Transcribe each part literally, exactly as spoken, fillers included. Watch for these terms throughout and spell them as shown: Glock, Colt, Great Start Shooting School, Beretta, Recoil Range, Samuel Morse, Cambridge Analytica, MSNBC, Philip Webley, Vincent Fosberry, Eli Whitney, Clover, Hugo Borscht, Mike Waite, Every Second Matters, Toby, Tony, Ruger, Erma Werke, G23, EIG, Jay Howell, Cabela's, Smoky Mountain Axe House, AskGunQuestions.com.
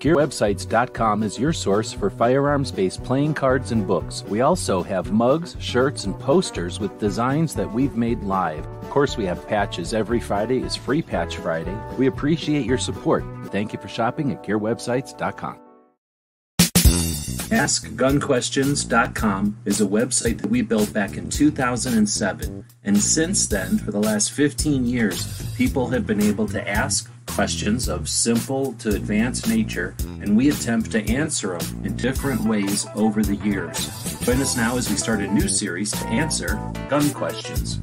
Gear websites dot com is your source for firearms-based playing cards and books. We also have mugs, shirts, and posters with designs that we've made live. Of course, we have patches. Every Friday is Free Patch Friday. We appreciate your support. Thank you for shopping at gear websites dot com. ask gun questions dot com is a website that we built back in two thousand seven, and since then, for the last fifteen years, people have been able to ask questions of simple to advanced nature, and we attempt to answer them in different ways over the years. Join us now as we start a new series to answer gun questions.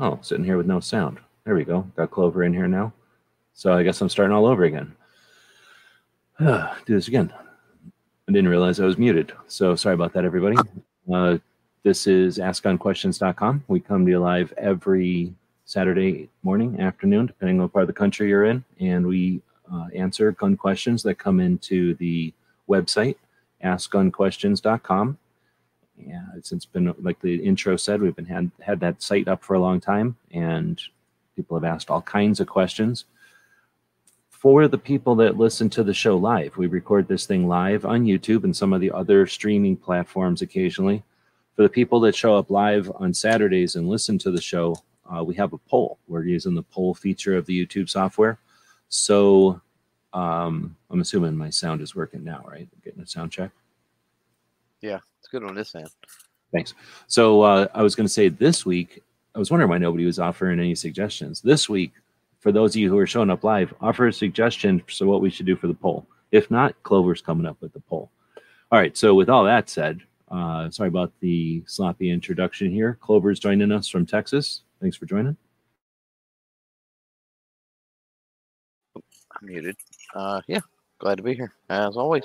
Oh, sitting here with no sound. There we go. Got Clover in here now. So I guess I'm starting all over again. Do this again. I didn't realize I was muted. So sorry about that, everybody. Uh, this is ask gun questions dot com. We come to you live every Saturday morning, afternoon, depending on what part of the country you're in. And we uh, answer gun questions that come into the website, ask gun questions dot com. Yeah, it's, it's been, like the intro said, we've been had, had that site up for a long time, and people have asked all kinds of questions. For the people that listen to the show live, we record this thing live on YouTube and some of the other streaming platforms occasionally. For the people that show up live on Saturdays and listen to the show, uh, we have a poll. We're using the poll feature of the YouTube software. So um, I'm assuming my sound is working now, right? I'm getting a sound check. Yeah, it's good on this end. Thanks. So uh, I was going to say this week, I was wondering why nobody was offering any suggestions. This week, for those of you who are showing up live, offer a suggestion for what we should do for the poll. If not, Clover's coming up with the poll. All right, so with all that said, uh, sorry about the sloppy introduction here. Clover's joining us from Texas. Thanks for joining. I'm muted. Uh, yeah, glad to be here, as always.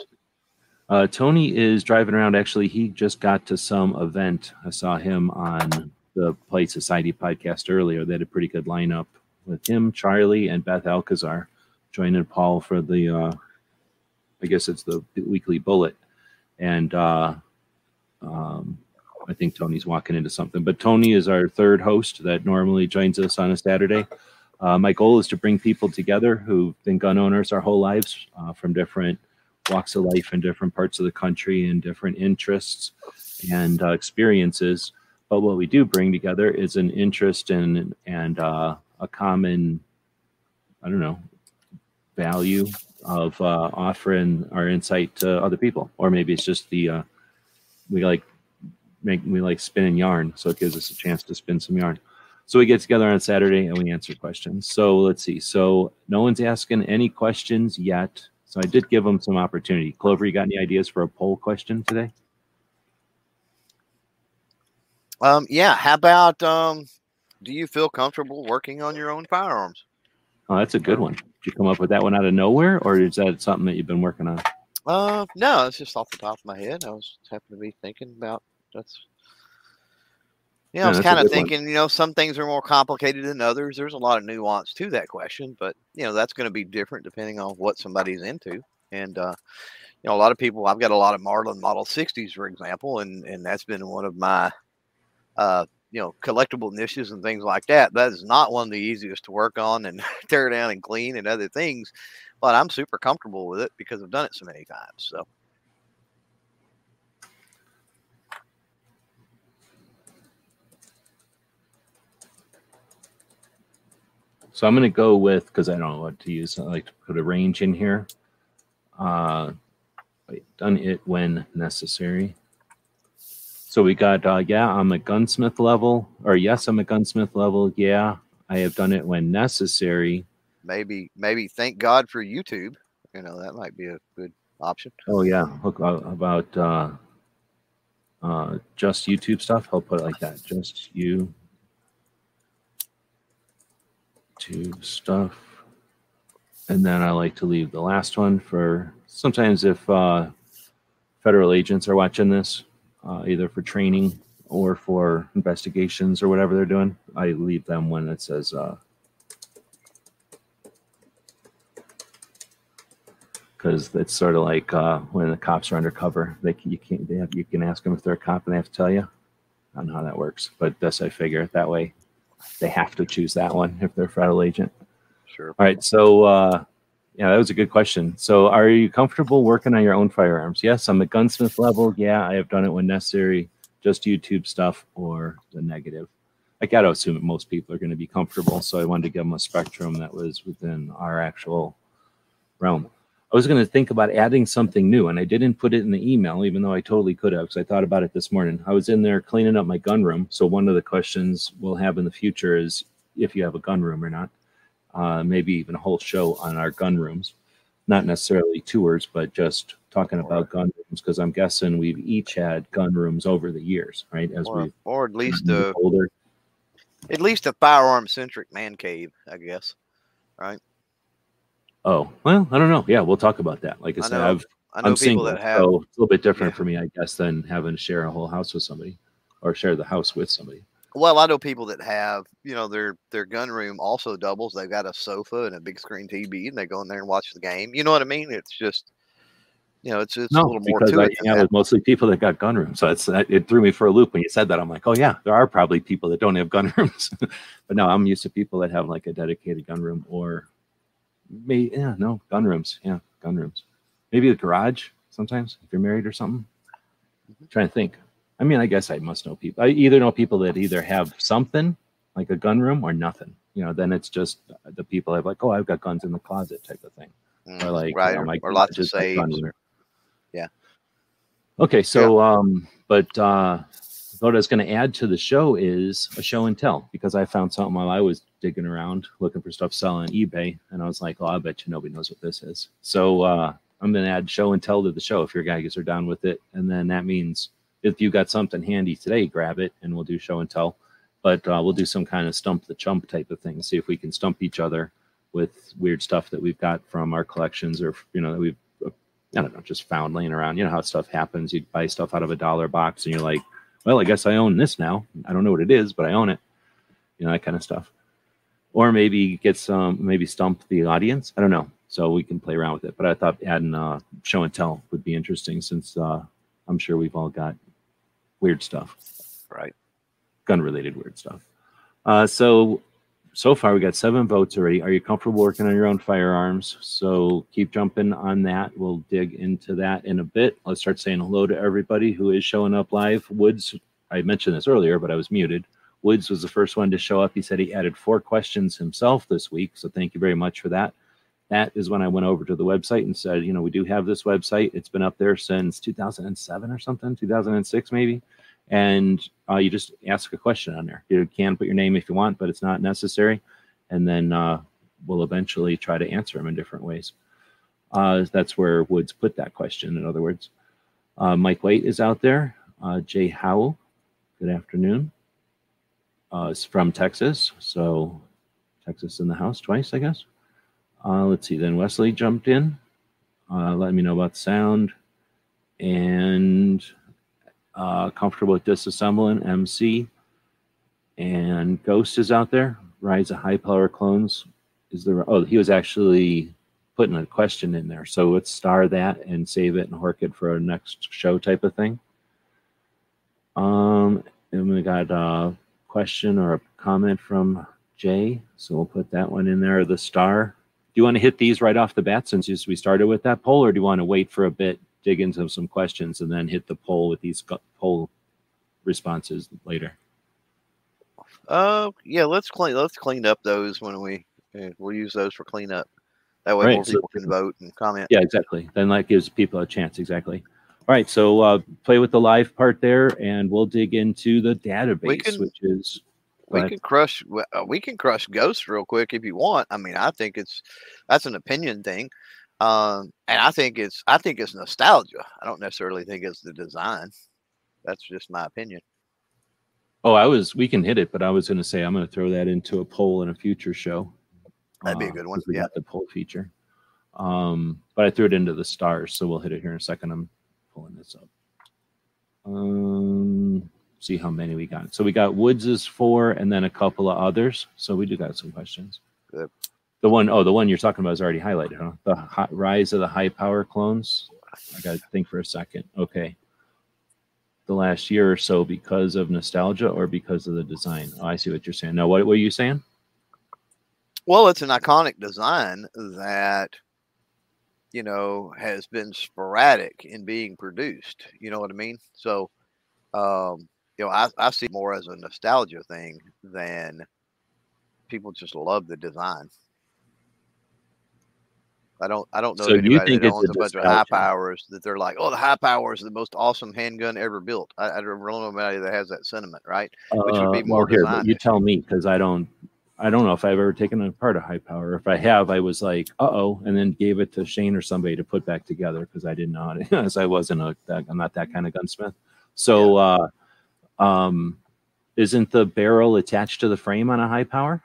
Uh, Tony is driving around. Actually, he just got to some event. I saw him on the Play Society podcast earlier. They had a pretty good lineup with him, Charlie, and Beth Alcazar joining Paul for the, uh, I guess it's the weekly bullet. And uh, um, I think Tony's walking into something. But Tony is our third host that normally joins us on a Saturday. Uh, my goal is to bring people together who've been gun owners our whole lives uh, from different walks of life in different parts of the country and different interests and uh, experiences. But what we do bring together is an interest in, and uh, a common, I don't know, value of uh, offering our insight to other people. Or maybe it's just the, uh, we like make, we like spinning yarn. So it gives us a chance to spin some yarn. So we get together on Saturday and we answer questions. So let's see. So no one's asking any questions yet. So I did give them some opportunity. Clover, you got any ideas for a poll question today? Um, yeah. How about um, do you feel comfortable working on your own firearms? Oh, that's a good one. Did you come up with that one out of nowhere, or is that something that you've been working on? Uh, no, it's just off the top of my head. I was happened to be thinking about that's. You know, yeah, I was kind of thinking, one. You know, some things are more complicated than others. There's a lot of nuance to that question, but, you know, that's going to be different depending on what somebody's into. And, uh, you know, a lot of people, I've got a lot of Marlin Model sixties, for example, and, and that's been one of my uh, you know, collectible niches and things like that. That is not one of the easiest to work on and tear down and clean and other things, but I'm super comfortable with it because I've done it so many times. So. So I'm going to go with, because I don't know what to use, I like to put a range in here. Uh, done it when necessary. So we got, uh, yeah, I'm a gunsmith level, or yes, I'm a gunsmith level. Yeah, I have done it when necessary. Maybe, maybe thank God for YouTube. You know, that might be a good option. Oh, yeah. Look, about uh, uh, just YouTube stuff. I'll put it like that. Just you. Stuff, and then I like to leave the last one for sometimes if uh, federal agents are watching this, uh, either for training or for investigations or whatever they're doing. I leave them when it says because uh, it's sort of like uh, when the cops are undercover, they can, you can't they have, you can ask them if they're a cop and they have to tell you. I don't know how that works, but that's I figure it that way. They have to choose that one if they're a federal agent. Sure. All right. So, uh, yeah, that was a good question. So, are you comfortable working on your own firearms? Yes, I'm a gunsmith level. Yeah, I have done it when necessary. Just YouTube stuff or the negative. I got to assume that most people are going to be comfortable. So, I wanted to give them a spectrum that was within our actual realm. I was going to think about adding something new, and I didn't put it in the email, even though I totally could have, because I thought about it this morning. I was in there cleaning up my gun room. So one of the questions we'll have in the future is if you have a gun room or not, uh, maybe even a whole show on our gun rooms, not necessarily tours, but just talking about gun rooms, because I'm guessing we've each had gun rooms over the years, right? As or, we've or at least a, older. At least a firearm-centric man cave, I guess, right? Oh, well, I don't know. Yeah, we'll talk about that. Like I, I said, know, I've, I know I'm single, that have, so it's a little bit different yeah. for me, I guess, than having to share a whole house with somebody or share the house with somebody. Well, I know people that have, you know, their, their gun room also doubles. They've got a sofa and a big screen T V, and they go in there and watch the game. You know what I mean? It's just, you know, it's, it's no, a little more to I, it. Yeah, there's mostly people that got gun rooms. So it's, it threw me for a loop when you said that. I'm like, oh, yeah, there are probably people that don't have gun rooms. But no, I'm used to people that have like a dedicated gun room or... Maybe, yeah, no, gun rooms. Yeah, gun rooms. Maybe the garage sometimes if you're married or something. I'm trying to think. I mean, I guess I must know people. I either know people that either have something like a gun room or nothing. You know, then it's just the people have like, oh, I've got guns in the closet type of thing. Mm, or like, right, you know, my or lots of saves. Yeah. Okay, so, yeah. um, but uh, what I was going to add to the show is a show and tell, because I found something while I was digging around looking for stuff selling on eBay, and I was like, oh, I bet you nobody knows what this is. So uh, I'm going to add show and tell to the show if your guys are down with it. And then that means if you got something handy today, grab it, and we'll do show and tell. But uh, we'll do some kind of stump the chump type of thing, see if we can stump each other with weird stuff that we've got from our collections or, you know, that we've, I don't know, just found laying around. You know how stuff happens. You buy stuff out of a dollar box, and you're like, well, I guess I own this now. I don't know what it is, but I own it. You know, that kind of stuff. Or maybe get some, maybe stump the audience. I don't know. So we can play around with it. But I thought adding uh, show and tell would be interesting since uh, I'm sure we've all got weird stuff. Right. Gun-related weird stuff. Uh, so, so far we got seven votes already. Are you comfortable working on your own firearms? So keep jumping on that. We'll dig into that in a bit. Let's start saying hello to everybody who is showing up live. Woods, I mentioned this earlier, but I was muted. Woods was the first one to show up. He said he added four questions himself this week, so thank you very much for that. That is when I went over to the website and said, you know, we do have this website. It's been up there since two thousand seven or something, two thousand six maybe. And uh, you just ask a question on there. You can put your name if you want, but it's not necessary. And then uh, we'll eventually try to answer them in different ways. Uh, that's where Woods put that question, in other words. Uh, Mike Waite is out there. Uh, Jay Howell, good afternoon. Uh, it's from Texas, so Texas in the house twice, I guess. Uh, let's see, then Wesley jumped in, uh, let me know about sound, and uh, comfortable with disassembling, M C, and Ghost is out there. Rise of High Power Clones is there. Oh, he was actually putting a question in there, so let's star that and save it and hork it for our next show type of thing. Um, and we got... Uh, question or a comment from Jay, so we'll put that one in there, the star. Do you want to hit these right off the bat since we started with that poll, or do you want to wait for a bit, dig into some questions, and then hit the poll with these poll responses later? Uh, yeah, let's clean let's clean up those when we we'll use those for cleanup. That way, right, more people so, can vote and comment. Yeah, exactly. Then that gives people a chance. Exactly. All right, so uh, play with the live part there, and we'll dig into the database, we can, which is we can crush we can crush ghosts real quick if you want. I mean, I think it's that's an opinion thing, um, and I think it's I think it's nostalgia. I don't necessarily think it's the design. That's just my opinion. Oh, I was we can hit it, but I was going to say I'm going to throw that into a poll in a future show. That'd be a good one. Uh, we yeah. got the poll feature, um, but I threw it into the stars, so we'll hit it here in a second. I'm pulling this up. Um, see how many we got. So we got Woods is four, and then a couple of others. So we do got some questions. Good. The one, oh, the one you're talking about is already highlighted, huh? The high, rise of the high power clones. I got to think for a second. Okay. The last year or so, because of nostalgia or because of the design. Oh, I see what you're saying. Now, what were you saying? Well, it's an iconic design that, you know, has been sporadic in being produced. You know what I mean? So, um, you know, I, I see it more as a nostalgia thing than people just love the design. I don't, I don't know so anybody that owns a, a bunch of high powers that they're like, oh, the high power is the most awesome handgun ever built. I, I don't know anybody that has that sentiment, right? Uh, Which would be more well, here, but you tell me, because I don't. I don't know if I've ever taken apart a high power. If I have, I was like, uh-oh, and then gave it to Shane or somebody to put back together because I didn't know how to, as I wasn't a, I'm not that kind of gunsmith. So yeah. uh, um, isn't the barrel attached to the frame on a high power?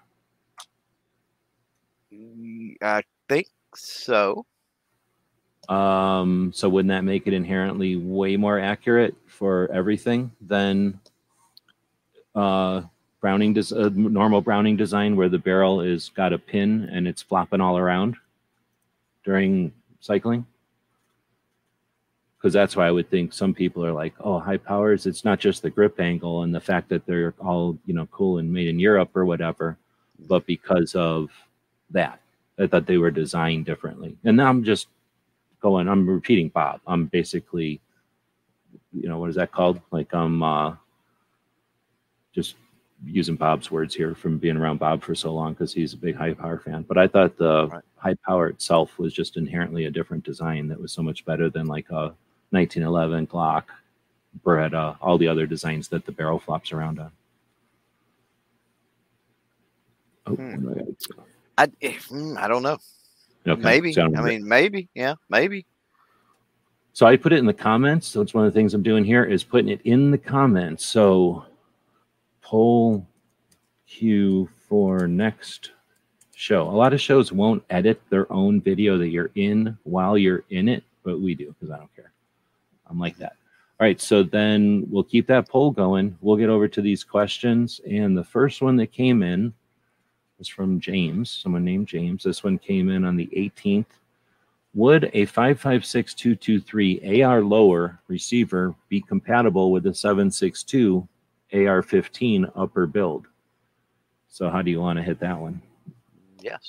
I think so. Um, so wouldn't that make it inherently way more accurate for everything than... Uh, Browning does a normal Browning design where the barrel is got a pin and it's flopping all around during cycling, because that's why I would think some people are like, oh, high powers. It's not just the grip angle and the fact that they're all, you know, cool and made in Europe or whatever, but because of that, I thought they were designed differently. And now I'm just going, I'm repeating Bob. I'm basically, you know, what is that called? Like I'm uh, just. using Bob's words here from being around Bob for so long because he's a big high power fan. But I thought the right. high power itself was just inherently a different design that was so much better than like a nineteen eleven Glock, Beretta, all the other designs that the barrel flops around on. Oh, hmm. I, I, I don't know. Okay. Maybe. So I mean, maybe. Yeah, maybe. So I put it in the comments. So it's one of the things I'm doing here is putting it in the comments. So... poll queue for next show. A lot of shows won't edit their own video that you're in while you're in it, but we do because I don't care. I'm like that. All right, so then we'll keep that poll going. We'll get over to these questions. And the first one that came in was from James, someone named James. This one came in on the eighteenth. Would a five five six two two three A R lower receiver be compatible with a seven six two? A R fifteen upper build? So how do you want to hit that one? Yes.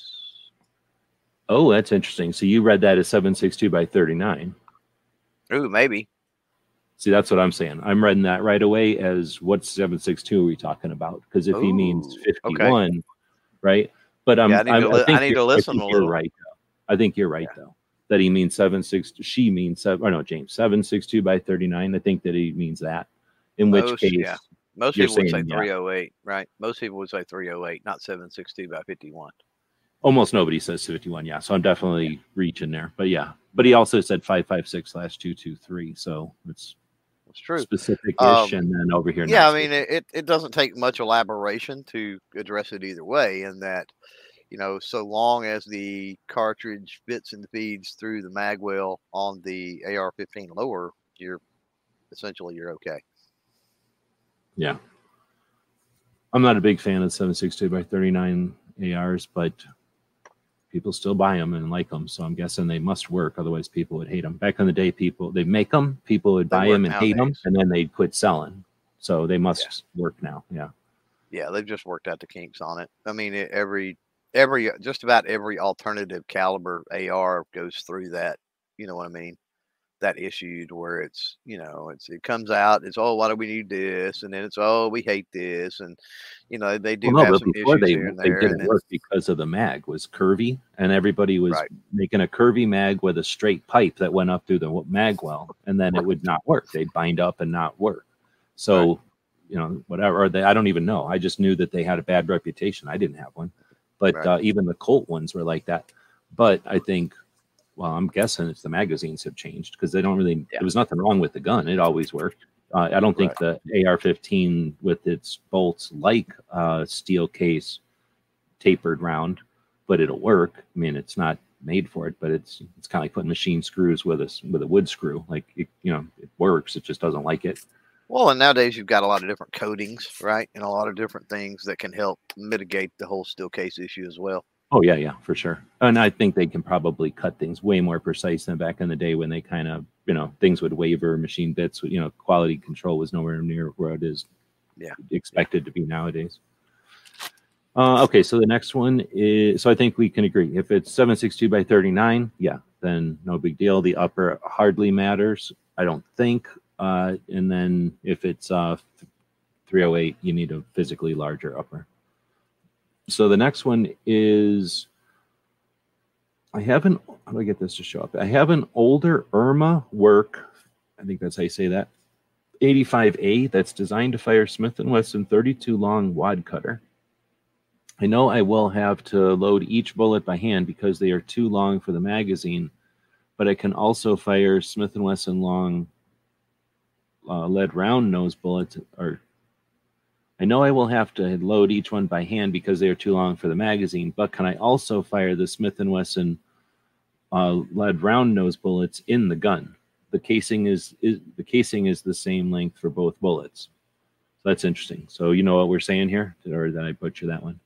Oh, that's interesting. So you read that as seven sixty-two by thirty-nine. Ooh, maybe. See, that's what I'm saying. I'm reading that right away as what seven six two are we talking about? Because if Ooh, he means fifty-one, okay. right? But I'm, yeah, I need I'm, to, li I think I need to listen a little. You're right, though. I think you're right, yeah. though. That he means seven sixty. She means seven. Or no, James, seven sixty-two by thirty-nine. I think that he means that. In which oh, case, yeah. Most people would say three oh eight, yeah. right? Most people would say three oh eight, not seven sixty by fifty-one. Almost nobody says fifty-one, yeah. So I'm definitely yeah. reaching there, but yeah. But he also said five five six slash two two three, so it's that's true. Specific-ish, um, and then over here. Yeah, I mean, it, it doesn't take much elaboration to address it either way, in that, you know, so long as the cartridge fits and feeds through the mag well on the A R fifteen lower, you're essentially you're okay. Yeah, I'm not a big fan of seven sixty-two by thirty-nine A Rs, but people still buy them and like them. So I'm guessing they must work. Otherwise, people would hate them. Back in the day, people they make them, people would they buy them and nowadays. hate them, and then they'd quit selling. So they must yeah. work now. Yeah. Yeah, they've just worked out the kinks on it. I mean, every every just about every alternative caliber A R goes through that. You know what I mean? That issue where it's, you know, it's it comes out. It's, oh, why do we need this? And then it's, oh, we hate this. And you know, they do well, no, have some issues they, here and there. They didn't and work because of the mag was curvy, and everybody was right. making a curvy mag with a straight pipe that went up through the mag well, and then it would not work. They'd bind up and not work. So. Right. You know, whatever, or they, I don't even know. I just knew that they had a bad reputation. I didn't have one, but right. uh, even the Colt ones were like that. But I think, well, I'm guessing it's the magazines have changed because they don't really, yeah. there was nothing wrong with the gun. It always worked. Uh, I don't right. think the A R fifteen with its bolts like uh, steel case tapered round, but it'll work. I mean, it's not made for it, but it's it's kind of like putting machine screws with a, with a wood screw. Like, it, you know, it works. It just doesn't like it. Well, and nowadays you've got a lot of different coatings, right? And a lot of different things that can help mitigate the whole steel case issue as well. Oh, yeah, yeah, for sure. And I think they can probably cut things way more precise than back in the day when they kind of, you know, things would waver, machine bits, you know, quality control was nowhere near where it is yeah. expected to be nowadays. Uh, okay, so the next one is, so I think we can agree. If it's seven sixty-two by thirty-nine, yeah, then no big deal. The upper hardly matters, I don't think. Uh, and then if it's uh, three oh eight, you need a physically larger upper. So the next one is, I have an, how do I get this to show up? I have an older Erma Werke, I think that's how you say that, eighty-five A that's designed to fire Smith and Wesson thirty-two long wad cutter. I know I will have to load each bullet by hand because they are too long for the magazine, but I can also fire Smith and Wesson long Uh, lead round nose bullets, or I know I will have to load each one by hand because they are too long for the magazine, but can I also fire the Smith and Wesson uh, lead round nose bullets in the gun? The casing is, is the casing is the same length for both bullets. So that's interesting. So you know what we're saying here, or did I butcher that one?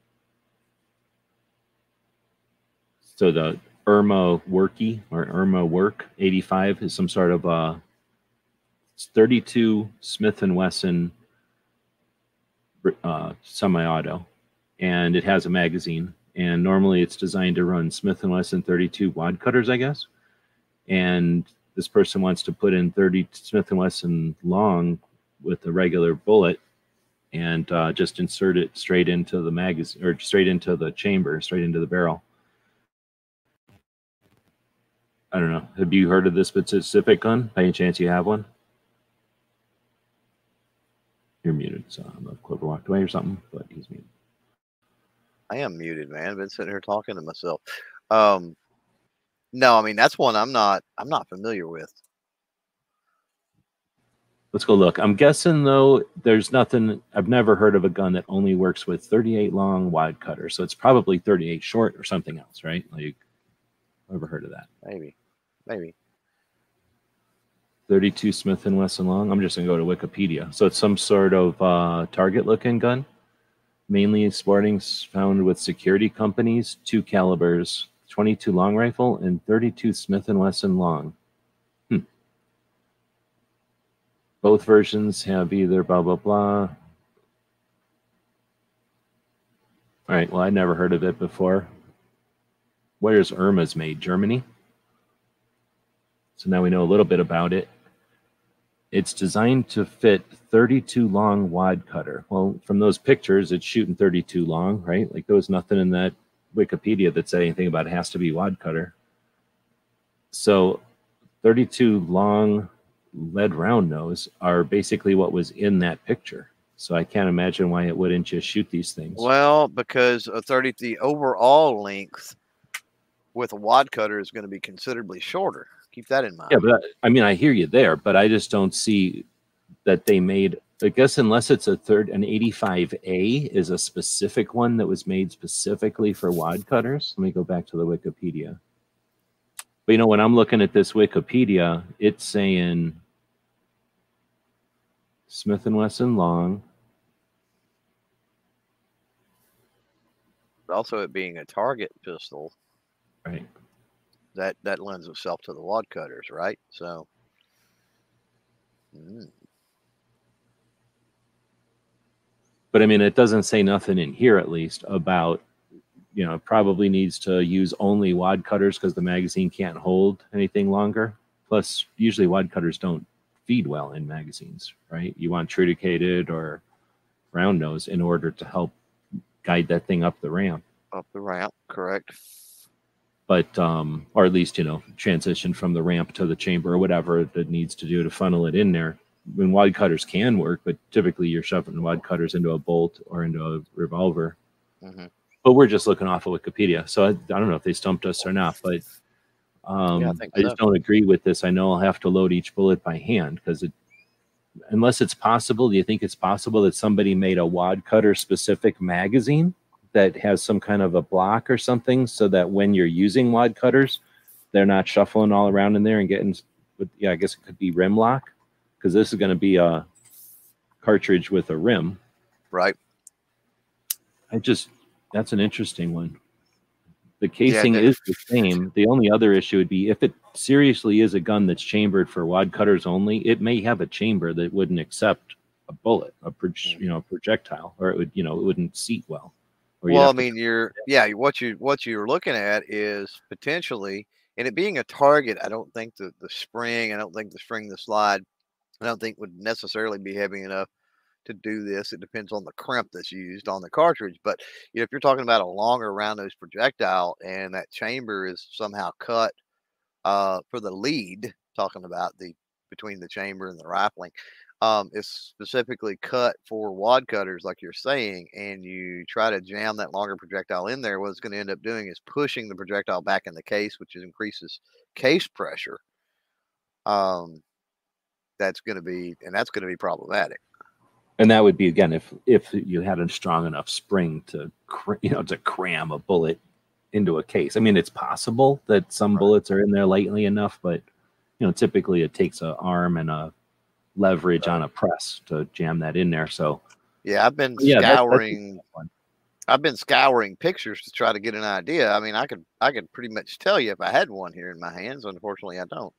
So the Erma Werke or Erma Werke eighty-five is some sort of uh It's thirty-two Smith and Wesson uh, semi-auto, and it has a magazine. And normally it's designed to run Smith and Wesson thirty-two wad cutters, I guess. And this person wants to put in thirty Smith and Wesson long with a regular bullet and uh, just insert it straight into the magazine, or straight into the chamber, straight into the barrel. I don't know. Have you heard of this specific gun? By any chance you have one? You're muted, so I don't know if Clover walked away or something, but he's muted. I am muted, man. I've been sitting here talking to myself. Um, no, I mean that's one I'm not I'm not familiar with. Let's go look. I'm guessing though there's nothing. I've never heard of a gun that only works with thirty-eight long wide cutter, so it's probably thirty-eight short or something else, right? Like, I've never heard of that. Maybe, maybe. thirty-two Smith and Wesson long. I'm just going to go to Wikipedia. So it's some sort of uh, target-looking gun, mainly sporting, found with security companies, two calibers, twenty-two long rifle, and thirty-two Smith and Wesson long. Hmm. Both versions have either blah, blah, blah. All right, well, I never heard of it before. Where's Erma's made? Germany? So now we know a little bit about it. It's designed to fit thirty-two long wad cutter. Well, from those pictures, it's shooting thirty-two long, right? Like there was nothing in that Wikipedia that said anything about it has to be wad cutter. So thirty-two long lead round nose are basically what was in that picture. So I can't imagine why it wouldn't just shoot these things. Well, because a thirty, the overall length with a wad cutter is going to be considerably shorter. Keep that in mind. Yeah, but I, I mean, I hear you there, but I just don't see that they made, I guess, unless it's a third, an eighty-five A is a specific one that was made specifically for wad cutters. Let me go back to the Wikipedia. But, you know, when I'm looking at this Wikipedia, it's saying Smith and Wesson long. Also, it being a target pistol. Right. That that lends itself to the wad cutters, right? So, mm. But I mean, it doesn't say nothing in here, at least, about, you know, probably needs to use only wad cutters because the magazine can't hold anything longer. Plus, usually wad cutters don't feed well in magazines, right? You want truncated or round nose in order to help guide that thing up the ramp. Up the ramp, correct. But, um, or at least, you know, transition from the ramp to the chamber or whatever it needs to do to funnel it in there. I mean, wad cutters can work, but typically you're shoving wad cutters into a bolt or into a revolver. Mm-hmm. But we're just looking off of Wikipedia. So I, I don't know if they stumped us or not, but um, yeah, I, think I so. just don't agree with this. I know I'll have to load each bullet by hand because it, unless it's possible, do you think it's possible that somebody made a wad cutter specific magazine that has some kind of a block or something so that when you're using wad cutters, they're not shuffling all around in there and getting, but yeah, I guess it could be rim lock because this is going to be a cartridge with a rim. Right. I just, that's an interesting one. The casing yeah, is the same. The only other issue would be if it seriously is a gun that's chambered for wad cutters only, it may have a chamber that wouldn't accept a bullet, a pro you know, projectile, or it would, you know, it wouldn't seat well. Well, I mean, you're, yeah, what you, what you're looking at is potentially, and it being a target, I don't think the, the spring, I don't think the spring, the slide, I don't think would necessarily be heavy enough to do this. It depends on the crimp that's used on the cartridge. But you know, if you're talking about a longer round nose projectile and that chamber is somehow cut uh, for the lead, talking about the, between the chamber and the rifling, Um, it's specifically cut for wad cutters, like you're saying, and you try to jam that longer projectile in there, what it's going to end up doing is pushing the projectile back in the case, which increases case pressure. Um, that's going to be, and that's going to be problematic. And that would be, again, if, if you had a strong enough spring to, cr you know, to cram a bullet into a case. I mean, it's possible that some right. bullets are in there lightly enough, but, you know, typically it takes an arm and a leverage on a press to jam that in there. So yeah, I've been yeah, scouring that's, that's I've been scouring pictures to try to get an idea. I mean, I could I could pretty much tell you if I had one here in my hands. Unfortunately, I don't.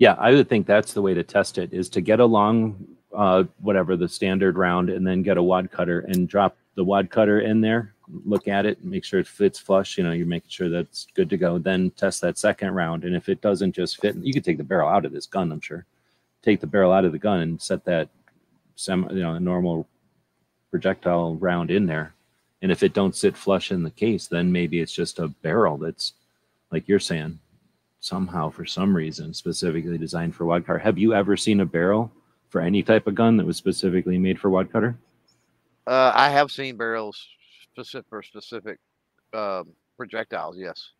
Yeah, I would think that's the way to test it, is to get a long uh whatever the standard round and then get a wad cutter and drop the wad cutter in there, look at it, make sure it fits flush, you know, you're making sure that's good to go, then test that second round. And if it doesn't just fit, you could take the barrel out of this gun, I'm sure. Take the barrel out of the gun and set that semi, you know, normal projectile round in there. And if it don't sit flush in the case, then maybe it's just a barrel that's, like you're saying, somehow for some reason specifically designed for wad cutter. Have you ever seen a barrel for any type of gun that was specifically made for wad cutter? Uh, I have seen barrels specific for specific um, projectiles, yes.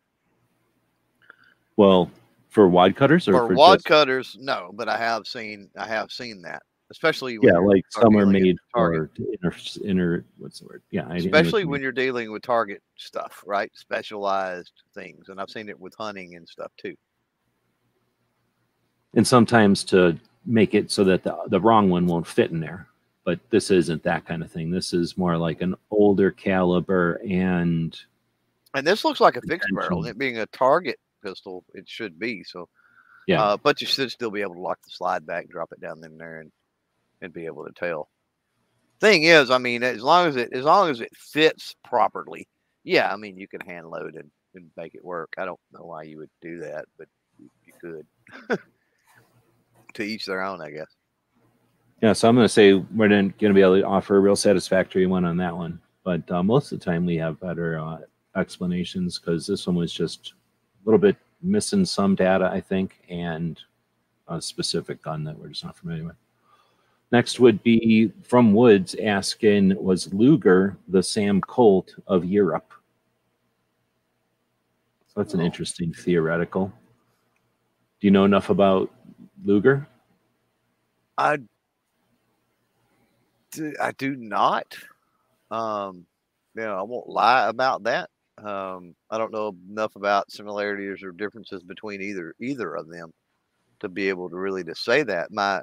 Well... For wad cutters, or for, for wad just... cutters, no. But I have seen, I have seen that, especially when yeah, like some are made for inner, inner, what's the word? Yeah, I especially when you're dealing with target stuff, right? Specialized things, and I've seen it with hunting and stuff too. And sometimes to make it so that the the wrong one won't fit in there. But this isn't that kind of thing. This is more like an older caliber, and and this looks like a fixed barrel, it being a target pistol, it should be so. Yeah, uh, but you should still be able to lock the slide back, drop it down in there, and and be able to tell. Thing is, I mean, as long as it as long as it fits properly, yeah, I mean, you can hand load and, and make it work. I don't know why you would do that, but you, you could. To each their own, I guess. Yeah, so I'm going to say we're not going to be able to offer a real satisfactory one on that one, but uh, most of the time we have better uh, explanations, because this one was just a little bit missing some data, I think, and a specific gun that we're just not familiar with. Next would be from Woods asking, was Luger the Sam Colt of Europe? So that's an interesting theoretical. Do you know enough about Luger? I do, I do not. Um, you know, I won't lie about that. Um, I don't know enough about similarities or differences between either either of them to be able to really to say that. My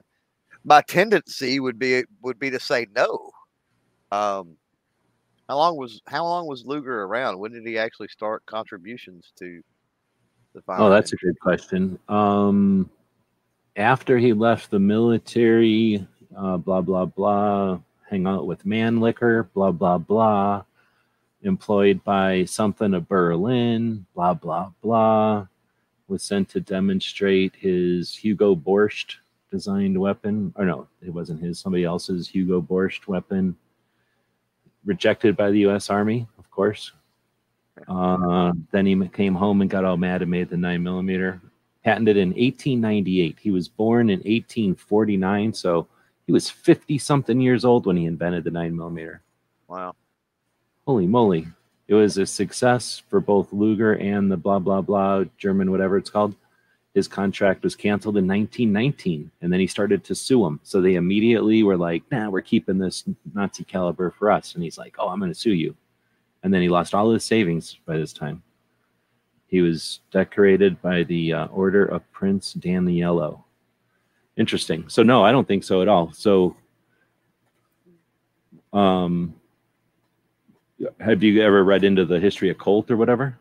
my tendency would be would be to say no. Um, how long was how long was Luger around? When did he actually start contributions to the firearms? Oh, that's a good question. Um, after he left the military, uh, blah blah blah. hang out with Mannlicher, blah, blah, blah, employed by something of Berlin, blah, blah, blah, was sent to demonstrate his Hugo Borscht designed weapon, or no, it wasn't his, somebody else's Hugo Borscht weapon, rejected by the U S Army, of course. Uh, then he came home and got all mad and made the nine millimeter. Patented in eighteen ninety-eight. He was born in eighteen forty-nine, so he was fifty-something years old when he invented the nine millimeter. Wow. Holy moly. It was a success for both Luger and the blah, blah, blah, German, whatever it's called. His contract was canceled in nineteen nineteen, and then he started to sue him. So they immediately were like, nah, we're keeping this Nazi caliber for us. And he's like, oh, I'm going to sue you. And then he lost all his savings by this time. He was decorated by the uh, Order of Prince Daniello. Interesting. So, no, I don't think so at all. So, um, have you ever read into the history of Colt or whatever?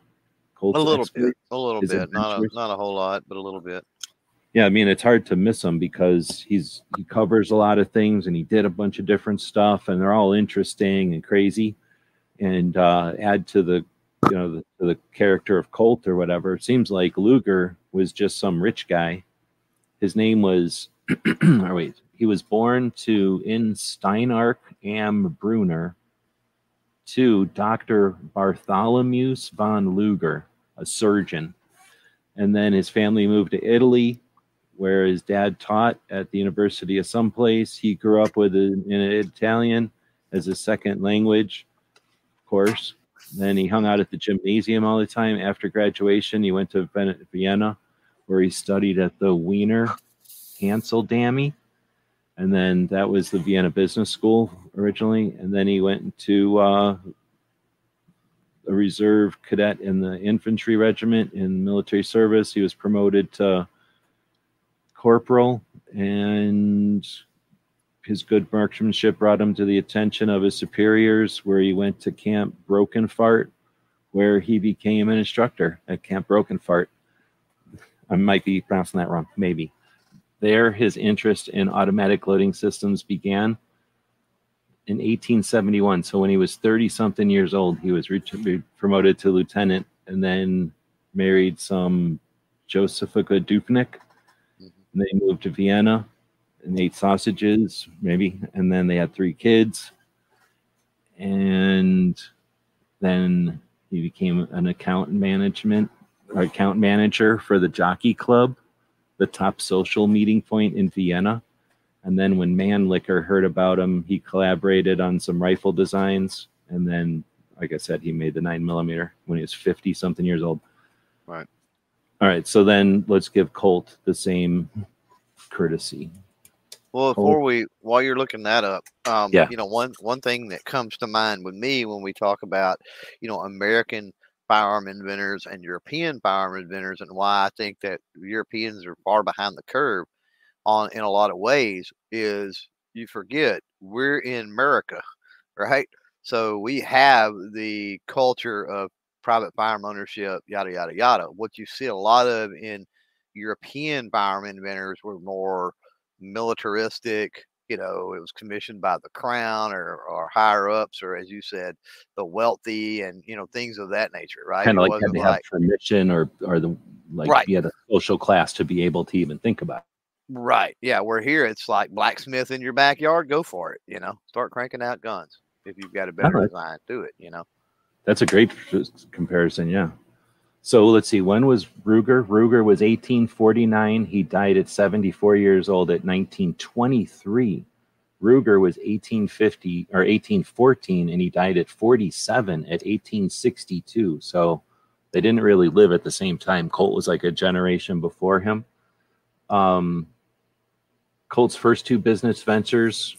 Colt's a little bit. A little bit. Not a, not a whole lot, but a little bit. Yeah, I mean, it's hard to miss him because he's he covers a lot of things, and he did a bunch of different stuff, and they're all interesting and crazy. And uh, add to the you know, the, the character of Colt or whatever, it seems like Luger was just some rich guy. His name was, oh wait, he was born to in Steinark am Brunner to Doctor Bartholomew von Luger, a surgeon. And then his family moved to Italy, where his dad taught at the university of someplace. He grew up with an, in Italian as his second language, of course. Then he hung out at the gymnasium all the time. After graduation, he went to Vienna, where he studied at the Wiener Kanzleidammy. And then that was the Vienna Business School originally. And then he went to uh, a reserve cadet in the infantry regiment in military service. He was promoted to corporal, and his good marksmanship brought him to the attention of his superiors, where he went to Camp Brokenfart, where he became an instructor at Camp Brokenfart. I might be pronouncing that wrong, maybe. There, his interest in automatic loading systems began in eighteen seventy-one. So when he was thirty-something years old, he was promoted to lieutenant and then married some Josephka Dupnik. And they moved to Vienna and ate sausages, maybe, and then they had three kids, and then he became an account management or account manager for the Jockey Club, the top social meeting point in Vienna. And then when Mannlicher heard about him, he collaborated on some rifle designs, and then, like I said, he made the nine millimeter when he was fifty-something years old. Right. All right, so then let's give Colt the same courtesy. Well, before we, while you're looking that up, um, yeah. you know, one, one thing that comes to mind with me when we talk about, you know, American firearm inventors and European firearm inventors, and why I think that Europeans are far behind the curve on in a lot of ways, is you forget we're in America, right? So we have the culture of private firearm ownership, yada, yada, yada. What you see a lot of in European firearm inventors were more militaristic, you know, it was commissioned by the crown or, or higher ups, or as you said, the wealthy, and you know, things of that nature, right? Kind of like had to have permission or or the like, right. Yeah, the social class to be able to even think about it. Right. Yeah, we're here. It's like blacksmith in your backyard. Go for it. You know, start cranking out guns if you've got a better right. design. Do it. You know, that's a great comparison. Yeah. So let's see, when was Ruger? Ruger was eighteen forty-nine. He died at seventy-four years old at nineteen twenty-three. Ruger was eighteen fifty or eighteen fourteen, and he died at forty-seven at eighteen sixty-two. So they didn't really live at the same time. Colt was like a generation before him. Um, Colt's first two business ventures,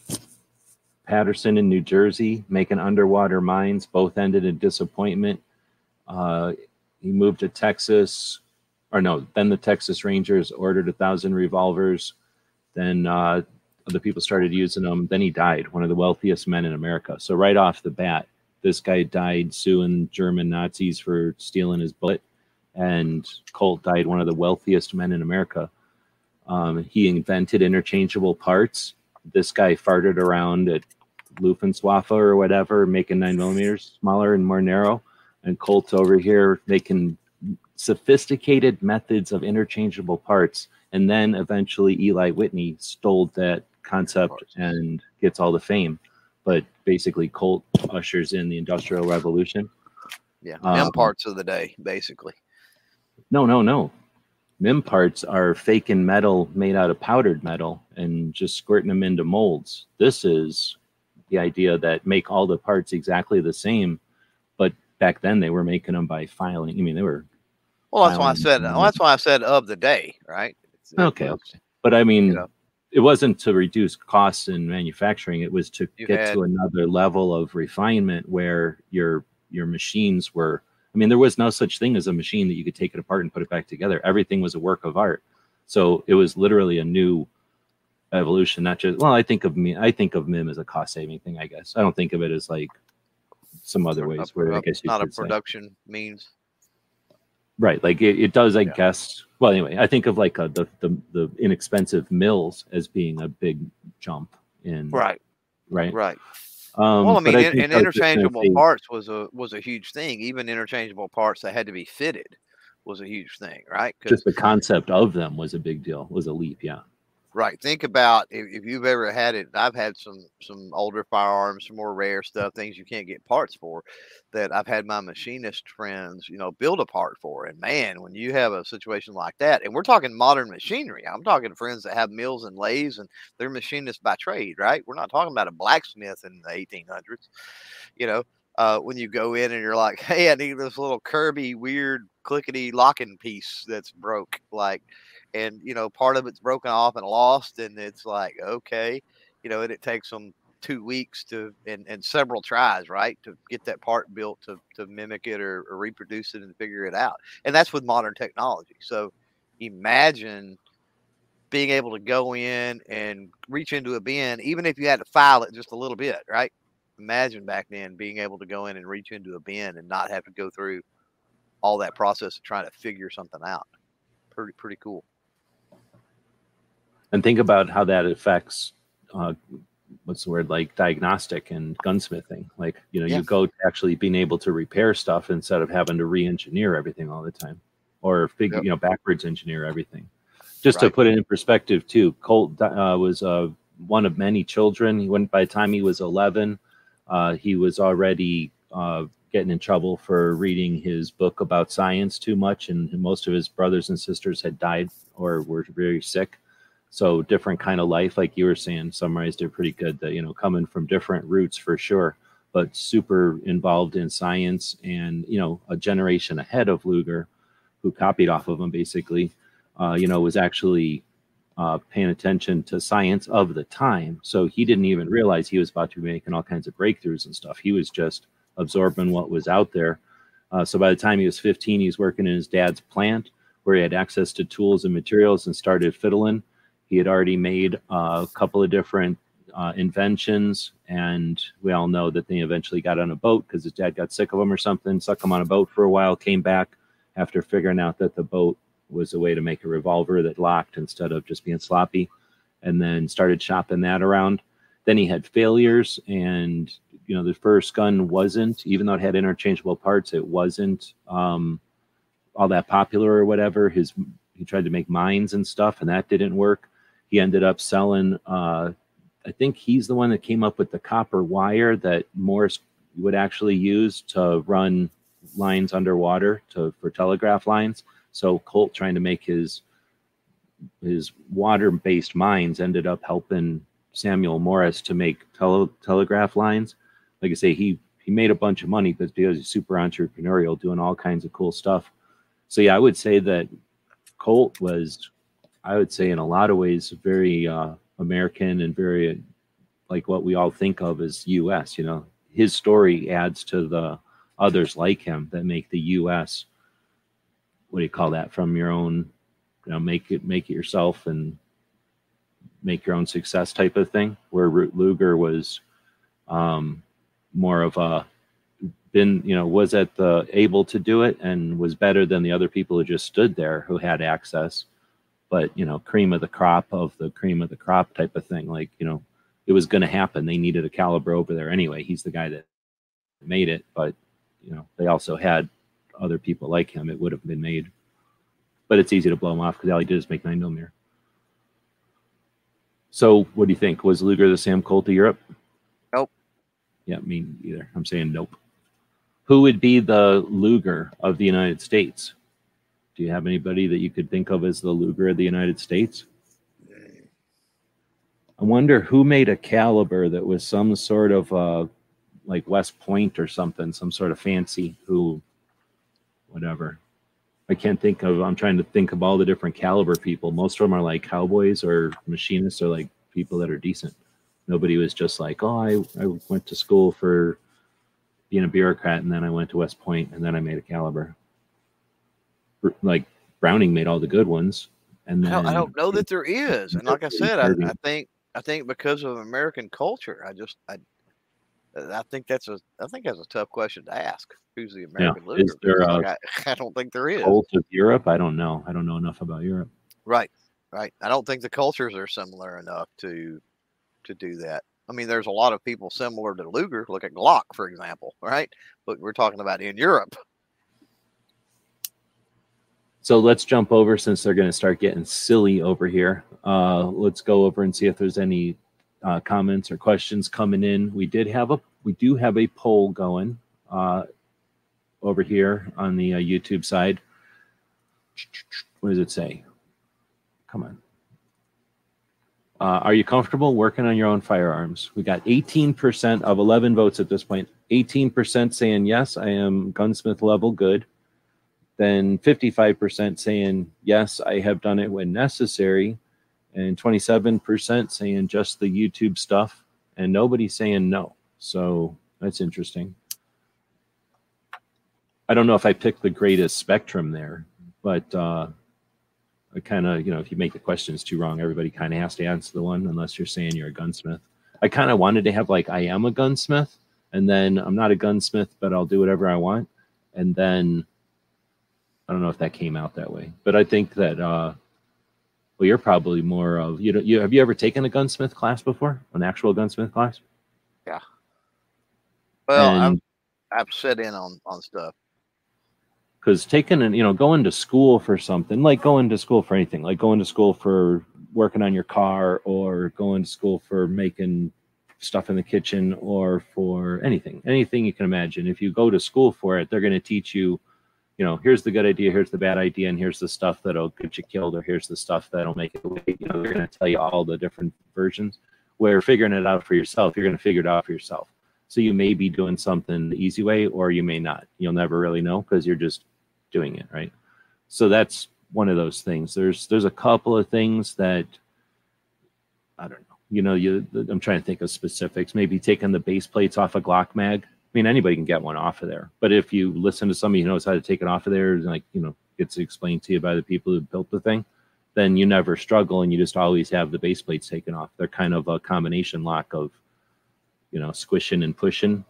Patterson in New Jersey, making underwater mines, both ended in disappointment. Uh, He moved to Texas, or no, then the Texas Rangers ordered a thousand revolvers. Then uh, other people started using them. Then he died, one of the wealthiest men in America. So right off the bat, this guy died suing German Nazis for stealing his bullet. And Colt died one of the wealthiest men in America. Um, he invented interchangeable parts. This guy farted around at Luftwaffe or whatever, making nine millimeters smaller and more narrow, and Colt's over here making sophisticated methods of interchangeable parts. And then eventually Eli Whitney stole that concept and gets all the fame. But basically Colt ushers in the Industrial Revolution. Yeah, M um, parts of the day, basically. No, no, no. M I M parts are fake and metal made out of powdered metal and just squirting them into molds. This is the idea that make all the parts exactly the same. But back then they were making them by filing. I mean, they were. Well, that's why I said, well, that's why I said of the day, right? It's, okay. okay. But I mean, you know, it wasn't to reduce costs in manufacturing. It was to get had, to another level of refinement where your, your machines were, I mean, there was no such thing as a machine that you could take it apart and put it back together. Everything was a work of art. So it was literally a new evolution, not just, well, I think of me, I think of M I M as a cost saving thing, I guess. I don't think of it as like some other ways where I guess you not a production means. Right. Like it, it does, I yeah. guess. Well, anyway, I think of like a, the, the, the inexpensive mills as being a big jump in. Right. Right. Right. Um, well, I mean, I in, and interchangeable parts was a was a huge thing. Even interchangeable parts that had to be fitted was a huge thing, right? Just the concept of them was a big deal. Was a leap, yeah. Right. Think about if, if you've ever had it. I've had some some older firearms, some more rare stuff, things you can't get parts for. That I've had my machinist friends, you know, build a part for. And man, when you have a situation like that, and we're talking modern machinery, I'm talking friends that have mills and lathes, and they're machinists by trade, right? We're not talking about a blacksmith in the eighteen hundreds, you know. Uh, when you go in and you're like, hey, I need this little curvy, weird, clickety locking piece that's broke, like, and you know, part of it's broken off and lost, and it's like, okay, you know, and it takes them two weeks to and, and several tries, right, to get that part built to to mimic it or, or reproduce it and figure it out. And that's with modern technology. So imagine being able to go in and reach into a bin, even if you had to file it just a little bit, right? Imagine back then being able to go in and reach into a bin and not have to go through all that process of trying to figure something out. Pretty pretty cool. And think about how that affects uh what's the word, like diagnostic and gunsmithing. Like, you know, yes. you go to actually being able to repair stuff instead of having to re-engineer everything all the time, or figure, yep. you know, backwards engineer everything. Just right. to put it in perspective too, Colt uh, was uh, one of many children. He went by the time he was eleven. Uh, he was already uh, getting in trouble for reading his book about science too much. And most of his brothers and sisters had died or were very sick. So different kind of life, like you were saying, summarized it pretty good, that, you know, coming from different roots for sure, but super involved in science and, you know, a generation ahead of Luger, who copied off of him basically, uh, you know, was actually uh, paying attention to science of the time. So he didn't even realize he was about to be making all kinds of breakthroughs and stuff. He was just absorbing what was out there. Uh, so by the time he was fifteen, he was working in his dad's plant where he had access to tools and materials and started fiddling. He had already made uh, a couple of different uh, inventions, and we all know that they eventually got on a boat because his dad got sick of him or something, stuck him on a boat for a while, came back after figuring out that the boat was a way to make a revolver that locked instead of just being sloppy, and then started shopping that around. Then he had failures, and you know, the first gun wasn't, even though it had interchangeable parts, it wasn't um, all that popular or whatever. His he tried to make mines and stuff, and that didn't work. He ended up selling, uh, I think he's the one that came up with the copper wire that Morse would actually use to run lines underwater to, for telegraph lines. So Colt, trying to make his, his water-based mines, ended up helping Samuel Morse to make tele telegraph lines. Like I say, he, he made a bunch of money because he's super entrepreneurial, doing all kinds of cool stuff. So yeah, I would say that Colt was... I would say in a lot of ways, very uh, American and very uh, like what we all think of as U S, you know, his story adds to the others like him that make the U S, what do you call that, from your own, you know, make it, make it yourself and make your own success type of thing, where Luger was um, more of a, been, you know, was at the, able to do it and was better than the other people who just stood there who had access. But, you know, cream of the crop of the cream of the crop type of thing. Like, you know, it was going to happen. They needed a caliber over there anyway. He's the guy that made it, but you know, they also had other people like him. It would have been made, but it's easy to blow him off because all he did is make nine millimeter. So what do you think? Was Luger the Sam Colt of Europe? Nope. Yeah, me either. I'm saying nope. Who would be the Luger of the United States? Do you have anybody that you could think of as the Luger of the United States? I wonder who made a caliber that was some sort of uh, like West Point or something, some sort of fancy who, whatever. I can't think of, I'm trying to think of all the different caliber people. Most of them are like cowboys or machinists or like people that are decent. Nobody was just like, oh, I, I went to school for being a bureaucrat and then I went to West Point and then I made a caliber. Like Browning made all the good ones. And then, I, don't, I don't know that there is. And like I said, I, I think, I think because of American culture, I just, I, I think that's a, I think that's a tough question to ask. Who's the American yeah. Luger? Is there a, I, I don't think there is. Cult of Europe? I don't know. I don't know enough about Europe. Right. Right. I don't think the cultures are similar enough to, to do that. I mean, there's a lot of people similar to Luger. Look at Glock, for example, right? But we're talking about in Europe. So let's jump over since they're going to start getting silly over here. Uh, let's go over and see if there's any uh, comments or questions coming in. We did have a, we do have a poll going uh, over here on the uh, YouTube side. What does it say? Come on. Uh, are you comfortable working on your own firearms? We got eighteen percent of eleven votes at this point. eighteen percent saying, yes, I am gunsmith level good. Then fifty-five percent saying, yes, I have done it when necessary. And twenty-seven percent saying just the YouTube stuff. And nobody saying no. So that's interesting. I don't know if I picked the greatest spectrum there, but... Uh, I kind of, you know, if you make the questions too wrong, everybody kind of has to answer the one unless you're saying you're a gunsmith. I kind of wanted to have like, I am a gunsmith, and then I'm not a gunsmith, but I'll do whatever I want. And then I don't know if that came out that way, but I think that, uh, well, you're probably more of, you know, you, have you ever taken a gunsmith class before? An actual gunsmith class? Yeah. Well, and I'm, I've set in on, on stuff. Because taking and, you know, going to school for something, like going to school for anything, like going to school for working on your car or going to school for making stuff in the kitchen or for anything, anything you can imagine. If you go to school for it, they're going to teach you, you know, here's the good idea, here's the bad idea, and here's the stuff that'll get you killed, or here's the stuff that'll make it away. You know, they're going to tell you all the different versions. Where figuring it out for yourself, you're going to figure it out for yourself. So you may be doing something the easy way, or you may not. You'll never really know because you're just doing it, right? So that's one of those things. There's there's a couple of things that I don't know. You know, you I'm trying to think of specifics. Maybe taking the base plates off a Glock mag. I mean, anybody can get one off of there. But if you listen to somebody who knows how to take it off of there, like, you know, gets explained to you by the people who built the thing, then you never struggle and you just always have the base plates taken off. They're kind of a combination lock of, you know, squishing and pushing.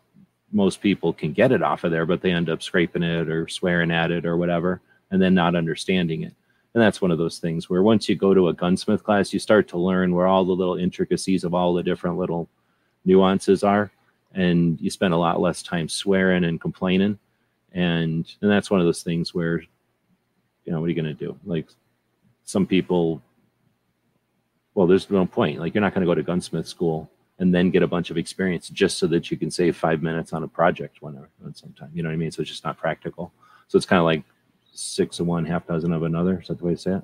Most people can get it off of there, but they end up scraping it or swearing at it or whatever, and then not understanding it. And that's one of those things where once you go to a gunsmith class, you start to learn where all the little intricacies of all the different little nuances are, and you spend a lot less time swearing and complaining. And and that's one of those things where, you know, what are you going to do? Like some people, well, there's no point. Like you're not going to go to gunsmith school and then get a bunch of experience just so that you can save five minutes on a project whenever, sometime. You know what I mean? So it's just not practical. So it's kind of like six of one, half dozen of another. Is that the way to say it?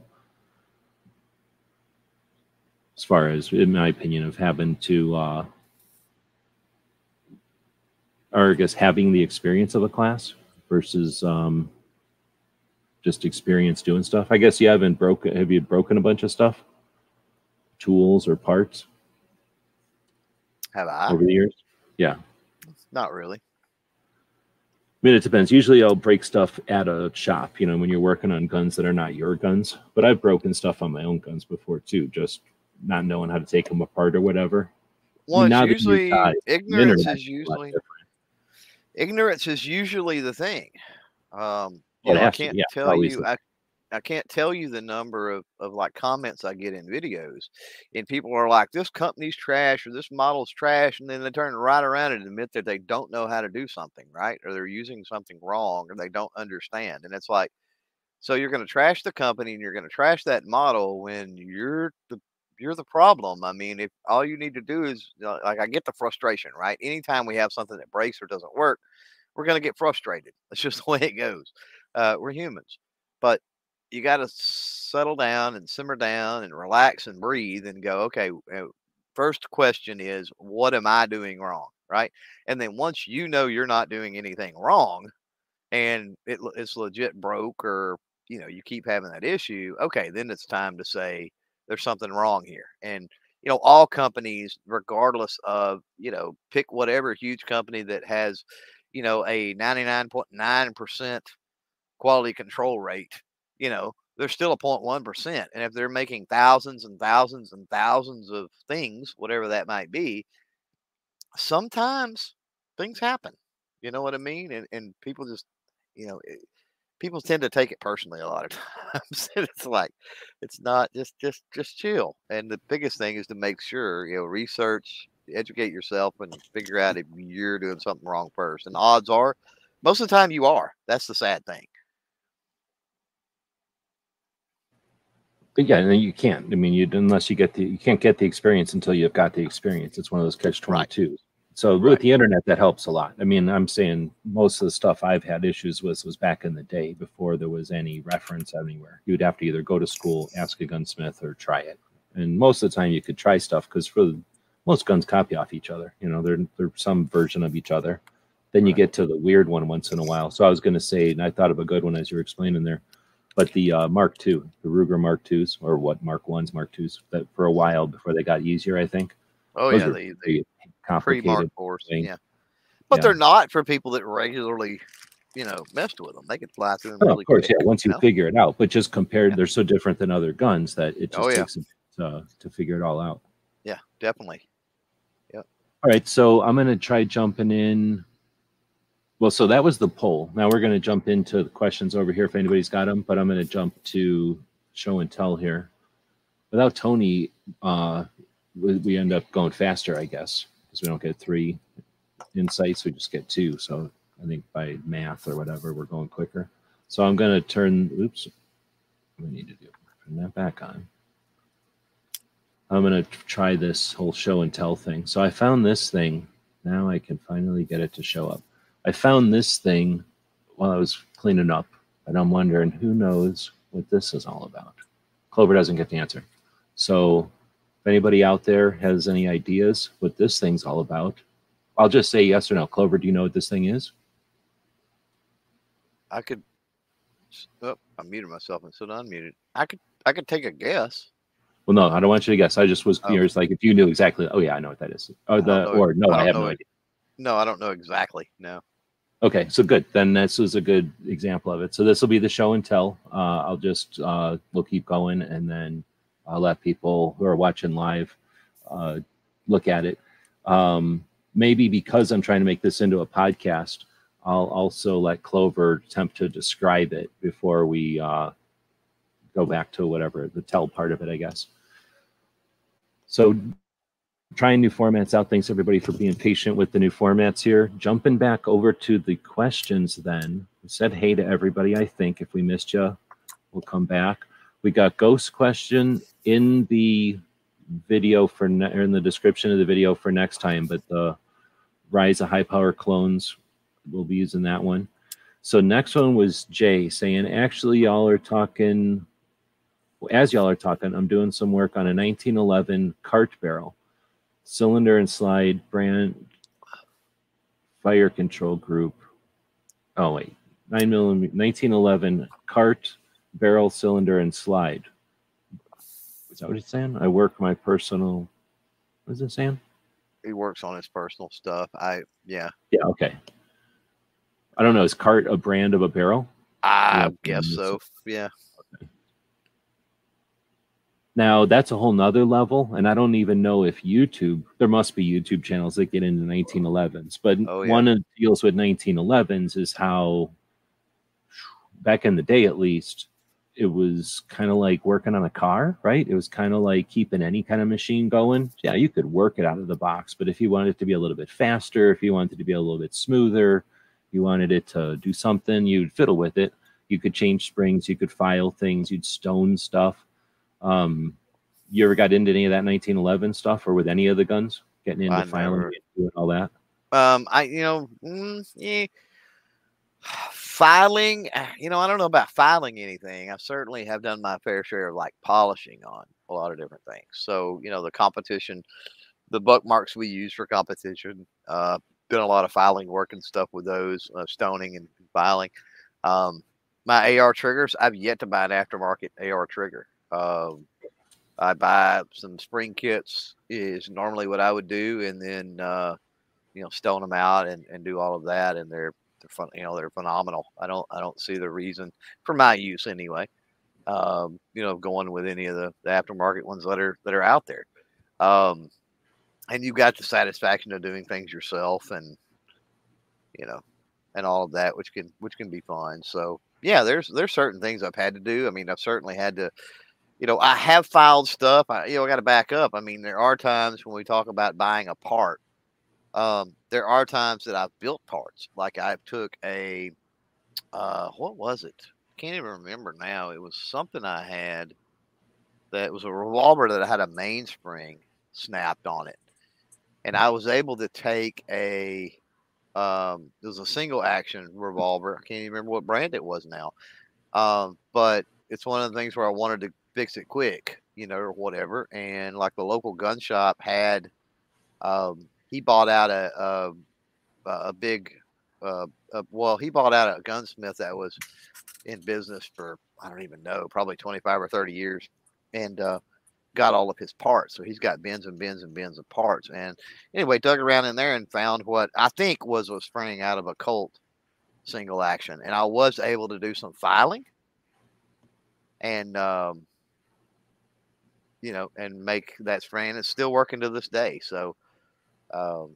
As far as, in my opinion, of having to, uh, or I guess having the experience of a class versus um, just experience doing stuff. I guess you haven't broken, have you broken a bunch of stuff? Tools or parts? Have I? Over the years? Yeah. Not really. I mean, it depends. Usually I'll break stuff at a shop, you know, when you're working on guns that are not your guns. But I've broken stuff on my own guns before, too, just not knowing how to take them apart or whatever. Well, it's usually, ignorance is usually, ignorance is usually the thing. Um, you know, I can't tell you, I, I can't tell you the number of, of like comments I get in videos, and people are like, this company's trash or this model's trash. And then they turn right around and admit that they don't know how to do something right, or they're using something wrong, or they don't understand. And it's like, so you're going to trash the company and you're going to trash that model when you're the, you're the problem. I mean, if all you need to do is, like, I get the frustration, right? Anytime we have something that breaks or doesn't work, we're going to get frustrated. That's just the way it goes. Uh, we're humans, but you got to settle down and simmer down and relax and breathe and go, okay, first question is, what am I doing wrong? Right. And then once you know you're not doing anything wrong and it, it's legit broke, or, you know, you keep having that issue. Okay. Then it's time to say there's something wrong here. And, you know, all companies, regardless of, you know, pick whatever huge company that has, you know, a ninety-nine point nine percent quality control rate, you know, they're still a zero point one percent. And if they're making thousands and thousands and thousands of things, whatever that might be, sometimes things happen. You know what I mean? And, and people just, you know, it, people tend to take it personally a lot of times. It's like, it's not just, just, just chill. And the biggest thing is to make sure, you know, research, educate yourself, and figure out if you're doing something wrong first. And odds are, most of the time you are. That's the sad thing. But yeah, and you can't. I mean, you unless you get the you can't get the experience until you've got the experience. It's one of those catch twenty-twos. Right. So with right. the internet, that helps a lot. I mean, I'm saying most of the stuff I've had issues with was back in the day before there was any reference anywhere. You'd have to either go to school, ask a gunsmith, or try it. And most of the time, you could try stuff because for the, most guns copy off each other. You know, they're they're some version of each other. Then you right. get to the weird one once in a while. So I was going to say, and I thought of a good one as you were explaining there. But the uh, Mark two, the Ruger Mark twos, or what, Mark ones, Mark twos, that for a while before they got easier, I think. Oh, those yeah. They, they complicated thing. Yeah. But yeah. they're not for people that regularly, you know, messed with them. They could fly through them oh, really Of course, quick, yeah, once you, you know? figure it out. But just compared, yeah. they're so different than other guns that it just oh, yeah. takes a bit uh, to figure it all out. Yeah, definitely. Yep. All right, so I'm going to try jumping in. Well, so that was the poll. Now we're going to jump into the questions over here if anybody's got them, but I'm going to jump to show and tell here. Without Tony, uh, we, we end up going faster, I guess, because we don't get three insights. We just get two. So I think by math or whatever, we're going quicker. So I'm going to turn, oops, we need to do, turn that back on. I'm going to try this whole show and tell thing. So I found this thing. Now I can finally get it to show up. I found this thing while I was cleaning up, and I'm wondering who knows what this is all about. Clover doesn't get the answer. So if anybody out there has any ideas what this thing's all about, I'll just say yes or no. Clover, do you know what this thing is? I could, oh, I muted myself and still unmuted. I could, I could take a guess. Well, no, I don't want you to guess. I just was curious, oh. like if you knew exactly, oh yeah, I know what that is. Or, the, or no, I, I have no idea. No, I don't know exactly. No. Okay, so good. Then this was a good example of it. So this will be the show and tell. Uh, I'll just, uh, we'll keep going, and then I'll let people who are watching live uh, look at it. Um, maybe because I'm trying to make this into a podcast, I'll also let Clover attempt to describe it before we uh, go back to whatever, the tell part of it, I guess. So... trying new formats out. Thanks everybody for being patient with the new formats here. Jumping back over to the questions then. We said hey to everybody, I think. If we missed you, we'll come back. We got ghost question in the video for ne or in the description of the video for next time, but the rise of high power clones, we'll be using that one. So next one was Jay saying, actually y'all are talking, as y'all are talking, I'm doing some work on a nineteen eleven cart barrel. Cylinder and slide brand fire control group. Oh wait, nine millimeter, nineteen eleven cart barrel cylinder and slide. Is that what it's saying? I work my personal. What is it saying? He works on his personal stuff. I yeah yeah okay. I don't know. Is cart a brand of a barrel? I yeah, guess so. Yeah. Now, that's a whole nother level, and I don't even know if YouTube, there must be YouTube channels that get into nineteen elevens, but oh, yeah. one of the deals with nineteen elevens is how, back in the day at least, it was kind of like working on a car, right? It was kind of like keeping any kind of machine going. Yeah, you could work it out of the box, but if you wanted it to be a little bit faster, if you wanted it to be a little bit smoother, you wanted it to do something, you'd fiddle with it. You could change springs, you could file things, you'd stone stuff. Um, you ever got into any of that nineteen eleven stuff or with any of the guns? Getting into I filing never... and all that? Um, I, you know, mm, yeah. Filing, you know, I don't know about filing anything. I certainly have done my fair share of like polishing on a lot of different things. So, you know, the competition, the bookmarks we use for competition, uh, done a lot of filing work and stuff with those, uh, stoning and filing. Um, my A R triggers, I've yet to buy an aftermarket A R trigger. Um, I buy some spring kits is normally what I would do. And then, uh, you know, stone them out and, and do all of that. And they're, They're fun, you know, they're phenomenal. I don't, I don't see the reason for my use anyway. Um, you know, going with any of the, the aftermarket ones that are that are out there, um, and you've got the satisfaction of doing things yourself, and you know, and all of that, which can which can be fun. So yeah, there's there's certain things I've had to do. I mean, I've certainly had to, you know, I have filed stuff. I, you know, I got to back up. I mean, there are times when we talk about buying a part. Um, there are times that I've built parts. Like I took a, uh, what was it? Can't even remember now. It was something I had that was a revolver that I had a mainspring snapped on it. And I was able to take a, um, it was a single action revolver. I can't even remember what brand it was now. Um, but it's one of the things where I wanted to fix it quick, you know, or whatever. And like the local gun shop had, um, he bought out a a, a big, uh, a, well, he bought out a gunsmith that was in business for, I don't even know, probably twenty-five or thirty years, and uh, got all of his parts. So he's got bins and bins and bins of parts. And anyway, dug around in there and found what I think was a spring out of a Colt single action. And I was able to do some filing and, um, you know, and make that spring. And it's still working to this day. So, Um,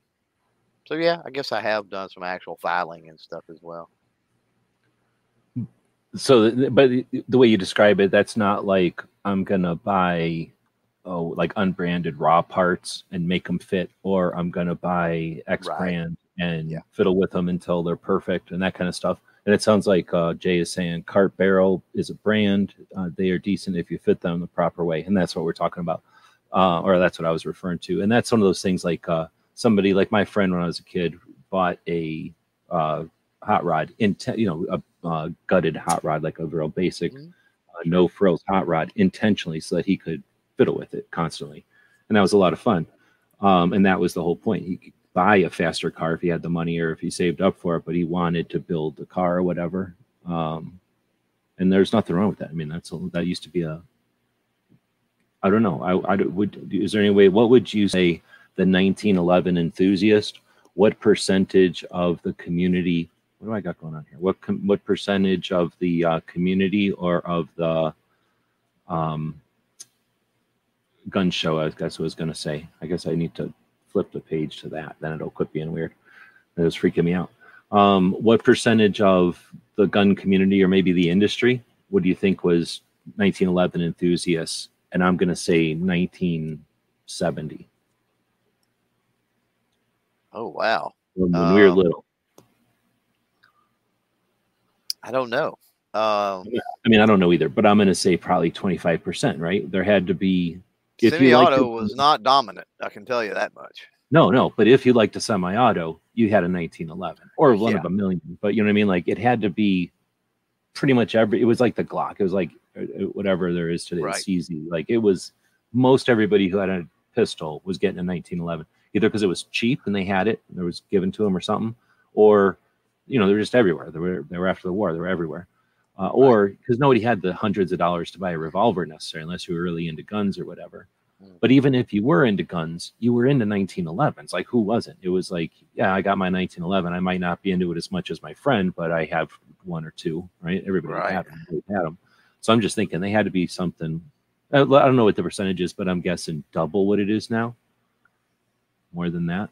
so yeah, I guess I have done some actual filing and stuff as well. So, but the way you describe it, that's not like I'm going to buy, oh, like unbranded raw parts and make them fit, or I'm going to buy X right. brand and yeah. fiddle with them until they're perfect and that kind of stuff. And it sounds like uh, Jay is saying Cart Barrel is a brand. Uh, they are decent if you fit them the proper way. And that's what we're talking about. Uh, or that's what I was referring to. And that's one of those things like, uh, somebody like my friend when I was a kid bought a uh, hot rod, in you know, a uh, gutted hot rod, like a real basic, mm-hmm. uh, no frills hot rod, intentionally so that he could fiddle with it constantly, and that was a lot of fun. Um, and that was the whole point. He could buy a faster car if he had the money or if he saved up for it, but he wanted to build the car or whatever. Um, and there's nothing wrong with that. I mean, that's a, that used to be a. I don't know. I, I would. Is there any way? What would you say? The nineteen eleven enthusiast, what percentage of the community, what do I got going on here? What com, what percentage of the uh, community or of the um, gun show, I guess I was going to say. I guess I need to flip the page to that. Then it'll quit being weird. It was freaking me out. Um, what percentage of the gun community or maybe the industry would you think was nineteen eleven enthusiasts? And I'm going to say nineteen seventy. Oh, wow. When um, we were little. I don't know. Um, I mean, I don't know either, but I'm going to say probably twenty-five percent, right? There had to be. Semi-auto was not dominant. I can tell you that much. No, no. But if you liked a semi-auto, you had a nineteen eleven or one yeah. of a million. But you know what I mean? Like it had to be pretty much every. It was like the Glock. It was like whatever there is today. Right. It's easy. Like it was most everybody who had a pistol was getting a nineteen eleven. Either because it was cheap and they had it and it was given to them or something, or, you know, they were just everywhere. They were, they were after the war. They were everywhere. Uh, right. Or because nobody had the hundreds of dollars to buy a revolver necessarily unless you were really into guns or whatever. Mm. But even if you were into guns, you were into nineteen elevens. Like, who wasn't? It was like, yeah, I got my nineteen eleven. I might not be into it as much as my friend, but I have one or two, right? Everybody right. had them. They had them. So I'm just thinking they had to be something. I don't know what the percentage is, but I'm guessing double what it is now. More than that,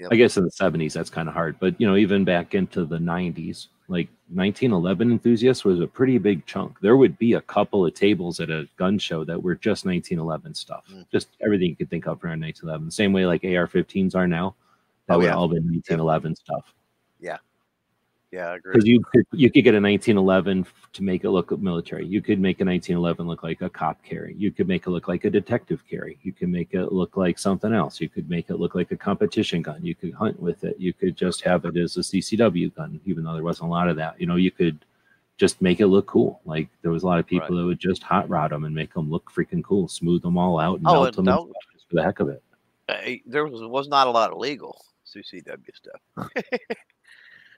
yep. I guess in the seventies that's kind of hard. But you know, even back into the nineties, like nineteen eleven enthusiasts was a pretty big chunk. There would be a couple of tables at a gun show that were just nineteen eleven stuff, mm. just everything you could think of around nineteen eleven. The same way like A R fifteens are now, that oh, would yeah. all be nineteen eleven yeah. stuff. Yeah, yeah, I agree. Because you could, you could get a nineteen eleven to make it look military. You could make a nineteen eleven look like a cop carry. You could make it look like a detective carry. You could make it look like something else. You could make it look like a competition gun. You could hunt with it. You could just have it as a C C W gun, even though there wasn't a lot of that. You know, you could just make it look cool. Like there was a lot of people right. that would just hot rod them and make them look freaking cool, smooth them all out, and oh, melt and them and just for the heck of it. Uh, there was was not a lot of legal C C W stuff.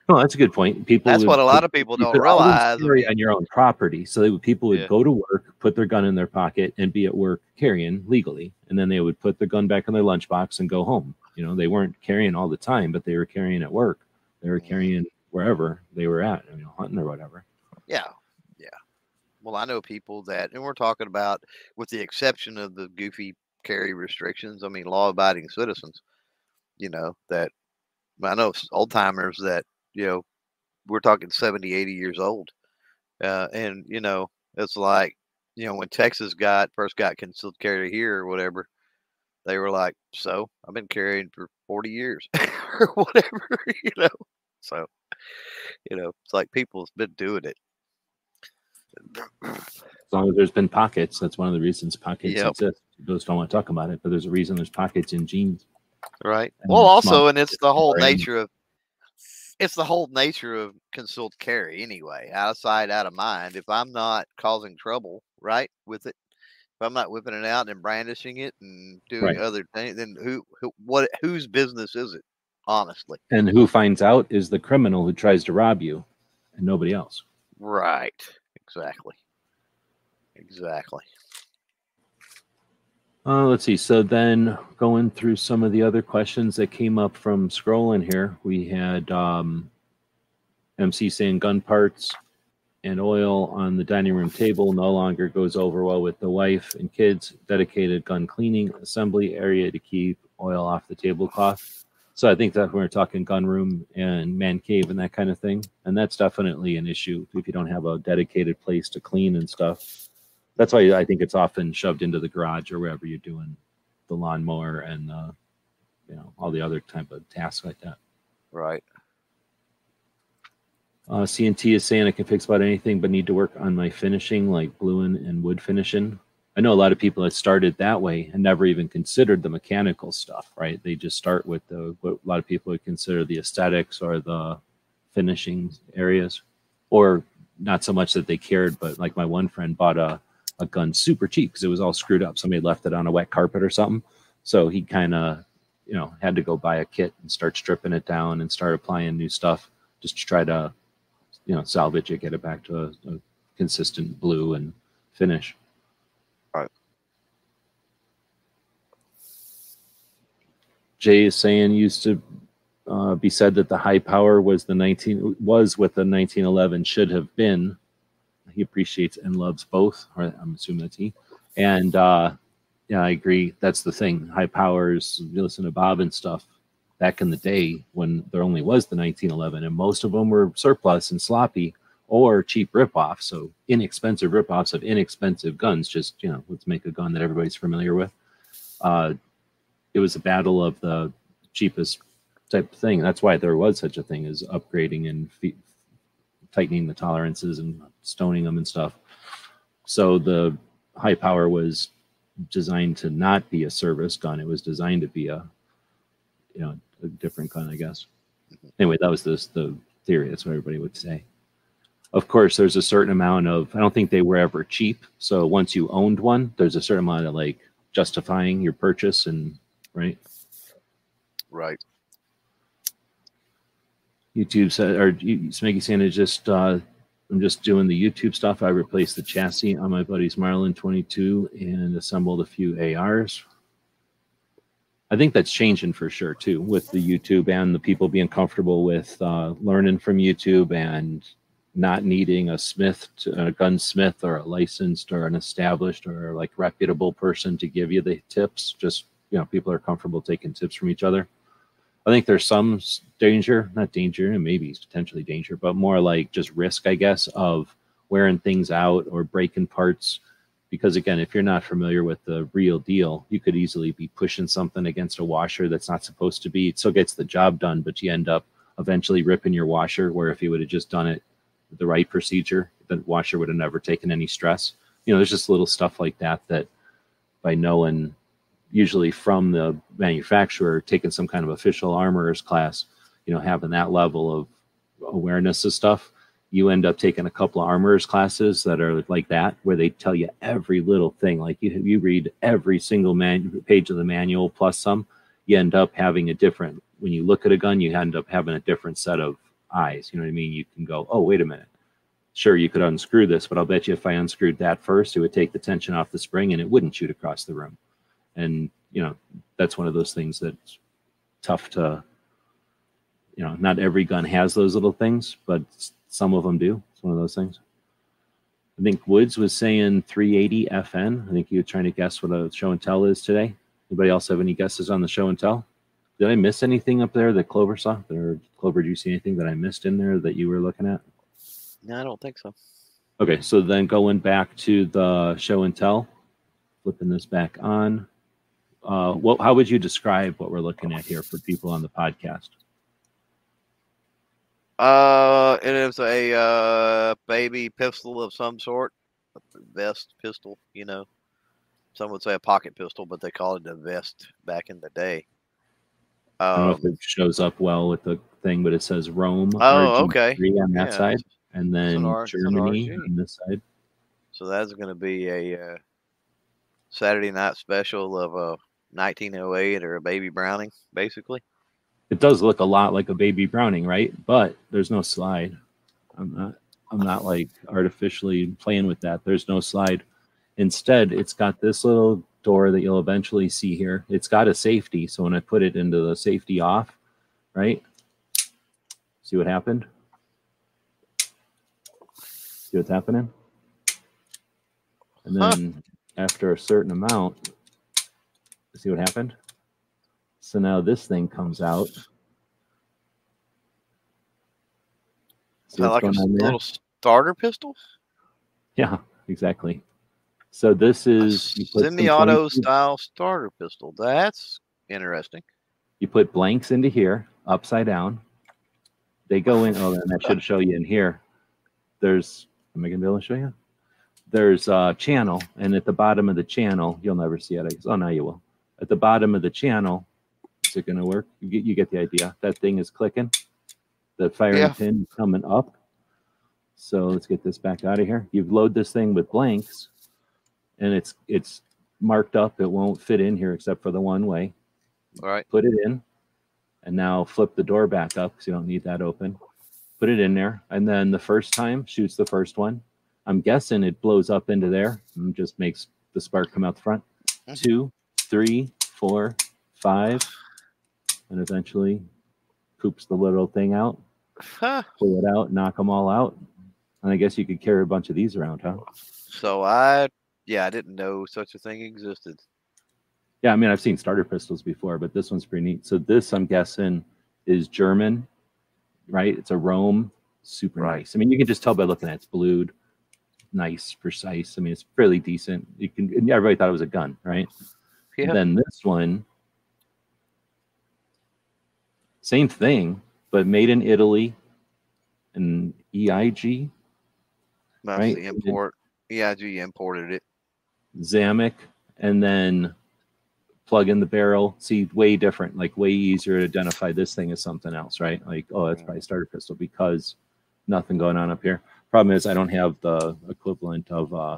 No, that's a good point. People that's would, what a lot of people don't realize. On your own property. So they would, people would yeah. go to work, put their gun in their pocket, and be at work carrying legally. And then they would put their gun back in their lunchbox and go home. You know, they weren't carrying all the time, but they were carrying at work. They were carrying wherever they were at, you know, hunting or whatever. Yeah. Yeah. Well, I know people that, and we're talking about, with the exception of the goofy carry restrictions, I mean, law-abiding citizens, you know, that I know old-timers that, you know, we're talking seventy, eighty years old. Uh, and, you know, it's like, you know, when Texas got first got concealed carry here or whatever, they were like, so I've been carrying for forty years or whatever, you know. So, you know, it's like people's been doing it. As long as there's been pockets, that's one of the reasons pockets yep. exist. Those don't want to talk about it, but there's a reason there's pockets in jeans. Right. Well, also, and it's the whole nature of, It's the whole nature of concealed carry anyway, out of sight, out of mind. If I'm not causing trouble, right, with it, if I'm not whipping it out and brandishing it and doing right. other things, then who, who, what, whose business is it, honestly? And who finds out is the criminal who tries to rob you and nobody else. Right. Exactly. Exactly. Uh, let's see. So then going through some of the other questions that came up from scrolling here, we had um, M C saying gun parts and oil on the dining room table no longer goes over well with the wife and kids. Dedicated gun cleaning assembly area to keep oil off the tablecloth. So I think that when we're talking gun room and man cave and that kind of thing, and that's definitely an issue if you don't have a dedicated place to clean and stuff. That's why I think it's often shoved into the garage or wherever you're doing the lawnmower and uh, you know, all the other type of tasks like that. Right. Uh, C N T is saying I can fix about anything, but need to work on my finishing, like bluing and wood finishing. I know a lot of people that started that way and never even considered the mechanical stuff, right? They just start with the, what a lot of people would consider the aesthetics or the finishing areas, or not so much that they cared, but like my one friend bought a a gun super cheap because it was all screwed up. Somebody left it on a wet carpet or something. So he kind of, you know, had to go buy a kit and start stripping it down and start applying new stuff just to try to, you know, salvage it, get it back to a, a consistent blue and finish. All right. Jay is saying used to uh, be said that the high power was the nineteen was what the nineteen eleven should have been. He appreciates and loves both, or I'm assuming that's he. And uh, yeah, I agree. That's the thing. High powers, you listen to Bob and stuff back in the day when there only was the nineteen eleven, and most of them were surplus and sloppy or cheap ripoffs. So inexpensive ripoffs of inexpensive guns. Just, you know, let's make a gun that everybody's familiar with. Uh, it was a battle of the cheapest type of thing. That's why there was such a thing as upgrading and feet. tightening the tolerances and stoning them and stuff. So the high power was designed to not be a service gun. It was designed to be a, you know, a different gun, I guess. Anyway, that was this, the theory. That's what everybody would say. Of course, there's a certain amount of, I don't think they were ever cheap. So once you owned one, there's a certain amount of like justifying your purchase and right. Right. YouTube said, or Smeggy Santa, just uh, I'm just doing the YouTube stuff. I replaced the chassis on my buddy's Marlin twenty-two and assembled a few A Rs. I think that's changing for sure too, with the YouTube and the people being comfortable with uh, learning from YouTube and not needing a smith, to, a gunsmith, or a licensed, or an established, or like reputable person to give you the tips. Just, you know, people are comfortable taking tips from each other. I think there's some danger, not danger, maybe it's potentially danger, but more like just risk, I guess, of wearing things out or breaking parts. Because again, if you're not familiar with the real deal, you could easily be pushing something against a washer that's not supposed to be. It still gets the job done, but you end up eventually ripping your washer, where if you would have just done it the right procedure, the washer would have never taken any stress. You know, there's just little stuff like that that by knowing, usually from the manufacturer, taking some kind of official armorer's class, you know, having that level of awareness of stuff, you end up taking a couple of armorer's classes that are like that, where they tell you every little thing. Like you, you read every single man, page of the manual plus some, you end up having a different, when you look at a gun, you end up having a different set of eyes. You know what I mean? You can go, oh, wait a minute. Sure, you could unscrew this, but I'll bet you if I unscrewed that first, it would take the tension off the spring and it wouldn't shoot across the room. And, you know, that's one of those things that's tough to, you know, not every gun has those little things, but some of them do. It's one of those things. I think Woods was saying three eighty F N. I think you were trying to guess what a show and tell is today. Anybody else have any guesses on the show and tell? Did I miss anything up there that Clover saw? Or Clover, do you see anything that I missed in there that you were looking at? No, I don't think so. Okay, so then going back to the show and tell, flipping this back on. Uh, well, how would you describe what we're looking at here for people on the podcast? Uh, it is a uh, baby pistol of some sort, a vest pistol, you know. Some would say a pocket pistol, but they called it a vest back in the day. Um, I don't know if it shows up well with the thing, but it says Röhm oh, R G three okay. on that yeah. side, and then an Germany an on this side. So that's going to be a uh, Saturday night special of a nineteen oh eight or a baby Browning, basically. It does look a lot like a baby Browning, right? But there's no slide. I'm not I'm not like artificially playing with that. There's no slide. Instead, it's got this little door that you'll eventually see here. It's got a safety. So when I put it into the safety off, right? See what happened? See what's happening? And then huh. after a certain amount, see what happened? So now this thing comes out. Is that like a little starter pistol? Yeah, exactly. So this is a semi-auto style starter pistol. That's interesting. You put blanks into here, upside down. They go in. Oh, and I should show you in here. There's. Am I gonna be able to show you? There's a channel, and at the bottom of the channel, you'll never see it. Oh, now you will. At the bottom of the channel. Is it going to work? You get, you get the idea. That thing is clicking. The firing yeah. pin is coming up. So let's get this back out of here. You've loaded this thing with blanks, and it's it's marked up. It won't fit in here except for the one way. All right. Put it in, and now flip the door back up because you don't need that open. Put it in there, and then the first time shoots the first one. I'm guessing it blows up into there and just makes the spark come out the front. Two, three, four, five. And eventually poops the little thing out, huh. pull it out, knock them all out. And I guess you could carry a bunch of these around, huh? So I, yeah, I didn't know such a thing existed. Yeah, I mean, I've seen starter pistols before, but this one's pretty neat. So this, I'm guessing, is German, right? It's a Röhm, super right. nice. I mean, you can just tell by looking at it. It's blued, nice, precise. I mean, it's fairly decent. You can. Everybody thought it was a gun, right? Yeah. And then this one. Same thing, but made in Italy, and E I G. That's right? the import. E I G imported it. Zamek, and then plug in the barrel. See, way different, like way easier to identify this thing as something else, right? Like, oh, that's probably a starter pistol because nothing going on up here. Problem is I don't have the equivalent of uh,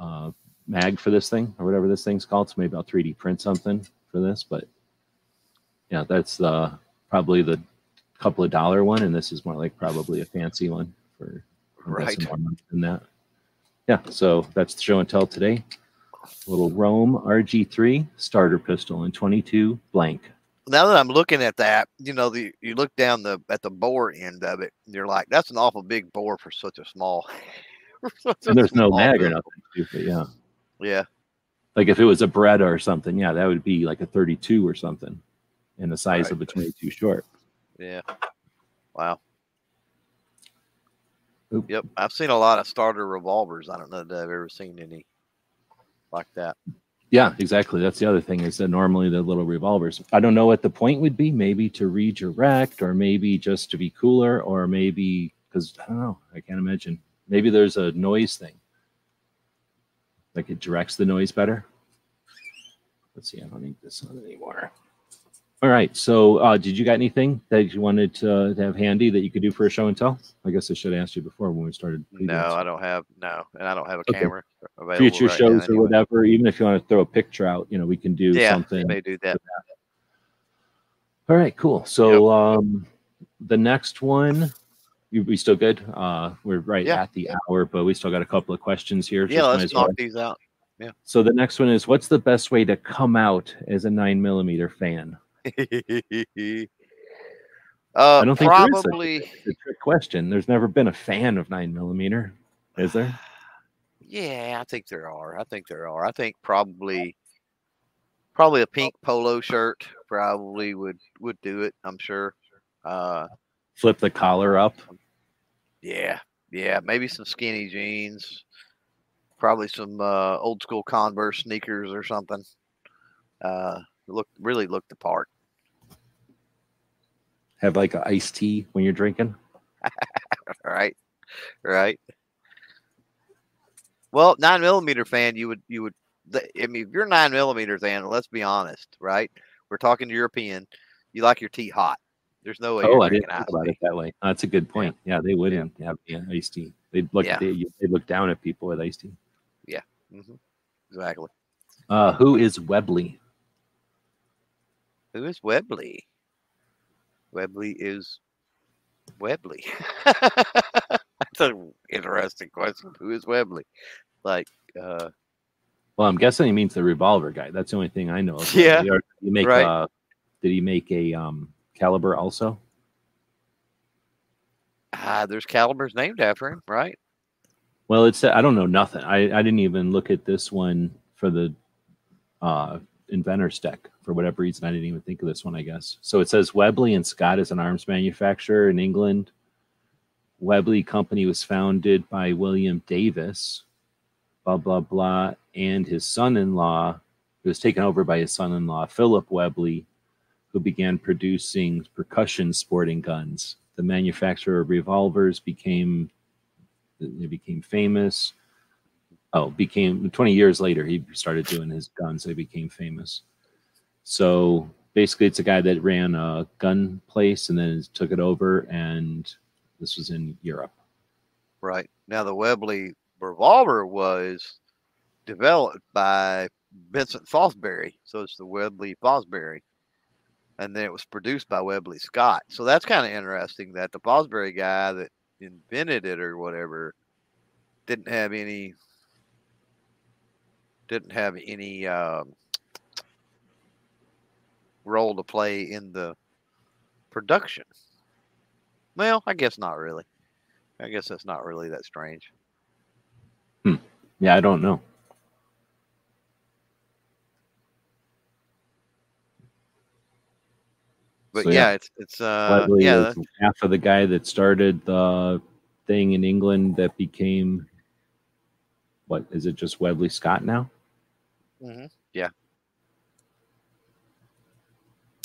uh, mag for this thing or whatever this thing's called, so maybe I'll three D print something for this, but... Yeah, that's uh, probably the couple of dollar one, and this is more like probably a fancy one for right. more money than that. Yeah, so that's the show and tell today. Little Röhm R G three starter pistol in twenty-two blank. Now that I'm looking at that, you know, the you look down the at the bore end of it, and you're like, that's an awful big bore for such a small. such and there's a no mag or nothing, too, but yeah, yeah. Like if it was a Beretta or something, yeah, that would be like a thirty-two or something. in the size right. of the twenty-two short. Yeah. Wow. Oop. Yep. I've seen a lot of starter revolvers. I don't know that I've ever seen any like that. Yeah, exactly. That's the other thing is that normally the little revolvers, I don't know what the point would be, maybe to redirect or maybe just to be cooler or maybe because I don't know. I can't imagine. Maybe there's a noise thing. Like it directs the noise better. Let's see. I don't need this on anymore. All right. So uh, did you got anything that you wanted to, uh, to have handy that you could do for a show and tell? I guess I should have asked you before when we started. No, I don't have. No. And I don't have a okay. camera. Future right shows or anyway. Whatever. Even if you want to throw a picture out, you know, we can do yeah, something. They do that. All right. Cool. So yep. um, the next one. You, we still good? Uh, we're right yeah. at the hour, but we still got a couple of questions here. Yeah, let's knock these out. Yeah. So the next one is, what's the best way to come out as a nine millimeter fan? uh, I don't think probably. It's a, a trick question. There's never been a fan of nine millimeter, is there? Yeah, I think there are. I think there are. I think probably, probably a pink polo shirt probably would would do it. I'm sure. Uh, Flip the collar up. Yeah. Yeah. Maybe some skinny jeans. Probably some uh, old school Converse sneakers or something. Uh, look, really look the part. Have like an iced tea when you're drinking. Right. Right. Well, nine millimeter fan, you would, you would, I mean, if you're nine millimeter fan, let's be honest, right? We're talking European. You like your tea hot. There's no way. Oh, I didn't think about it that way. Oh, that's a good point. Yeah, yeah they wouldn't yeah. have yeah, iced tea. They'd look. Yeah. They they'd look down at people with iced tea. Yeah. Mm-hmm. Exactly. Uh, who is Webley? Who is Webley? Webley is Webley. That's an interesting question. Who is Webley? Like. Uh, well, I'm guessing he means the revolver guy. That's the only thing I know of. Yeah. Did he make, right. uh, did he make a? Um, Caliber also? Ah, uh, there's calibers named after him, right? Well, it's I don't know nothing. I, I didn't even look at this one for the uh, inventor's deck for whatever reason. I didn't even think of this one, I guess. So it says Webley and Scott is an arms manufacturer in England. Webley Company was founded by William Davis, blah, blah, blah, and his son-in-law. It was taken over by his son-in-law, Philip Webley, who began producing percussion sporting guns. The manufacturer of revolvers became they became famous. Oh, became twenty years later he started doing his guns. They became famous. So basically, it's a guy that ran a gun place and then took it over. And this was in Europe. Right now, the Webley revolver was developed by Vincent Fosberry. So it's the Webley Fosberry. And then it was produced by Webley Scott. So that's kind of interesting that the Fosberry guy that invented it or whatever didn't have any, didn't have any um, role to play in the production. Well, I guess not really. I guess that's not really that strange. Hmm. Yeah, I don't know. But so, yeah, yeah, it's it's uh yeah, half of the guy that started the thing in England that became what is it just Webley Scott now? Mm-hmm. Yeah.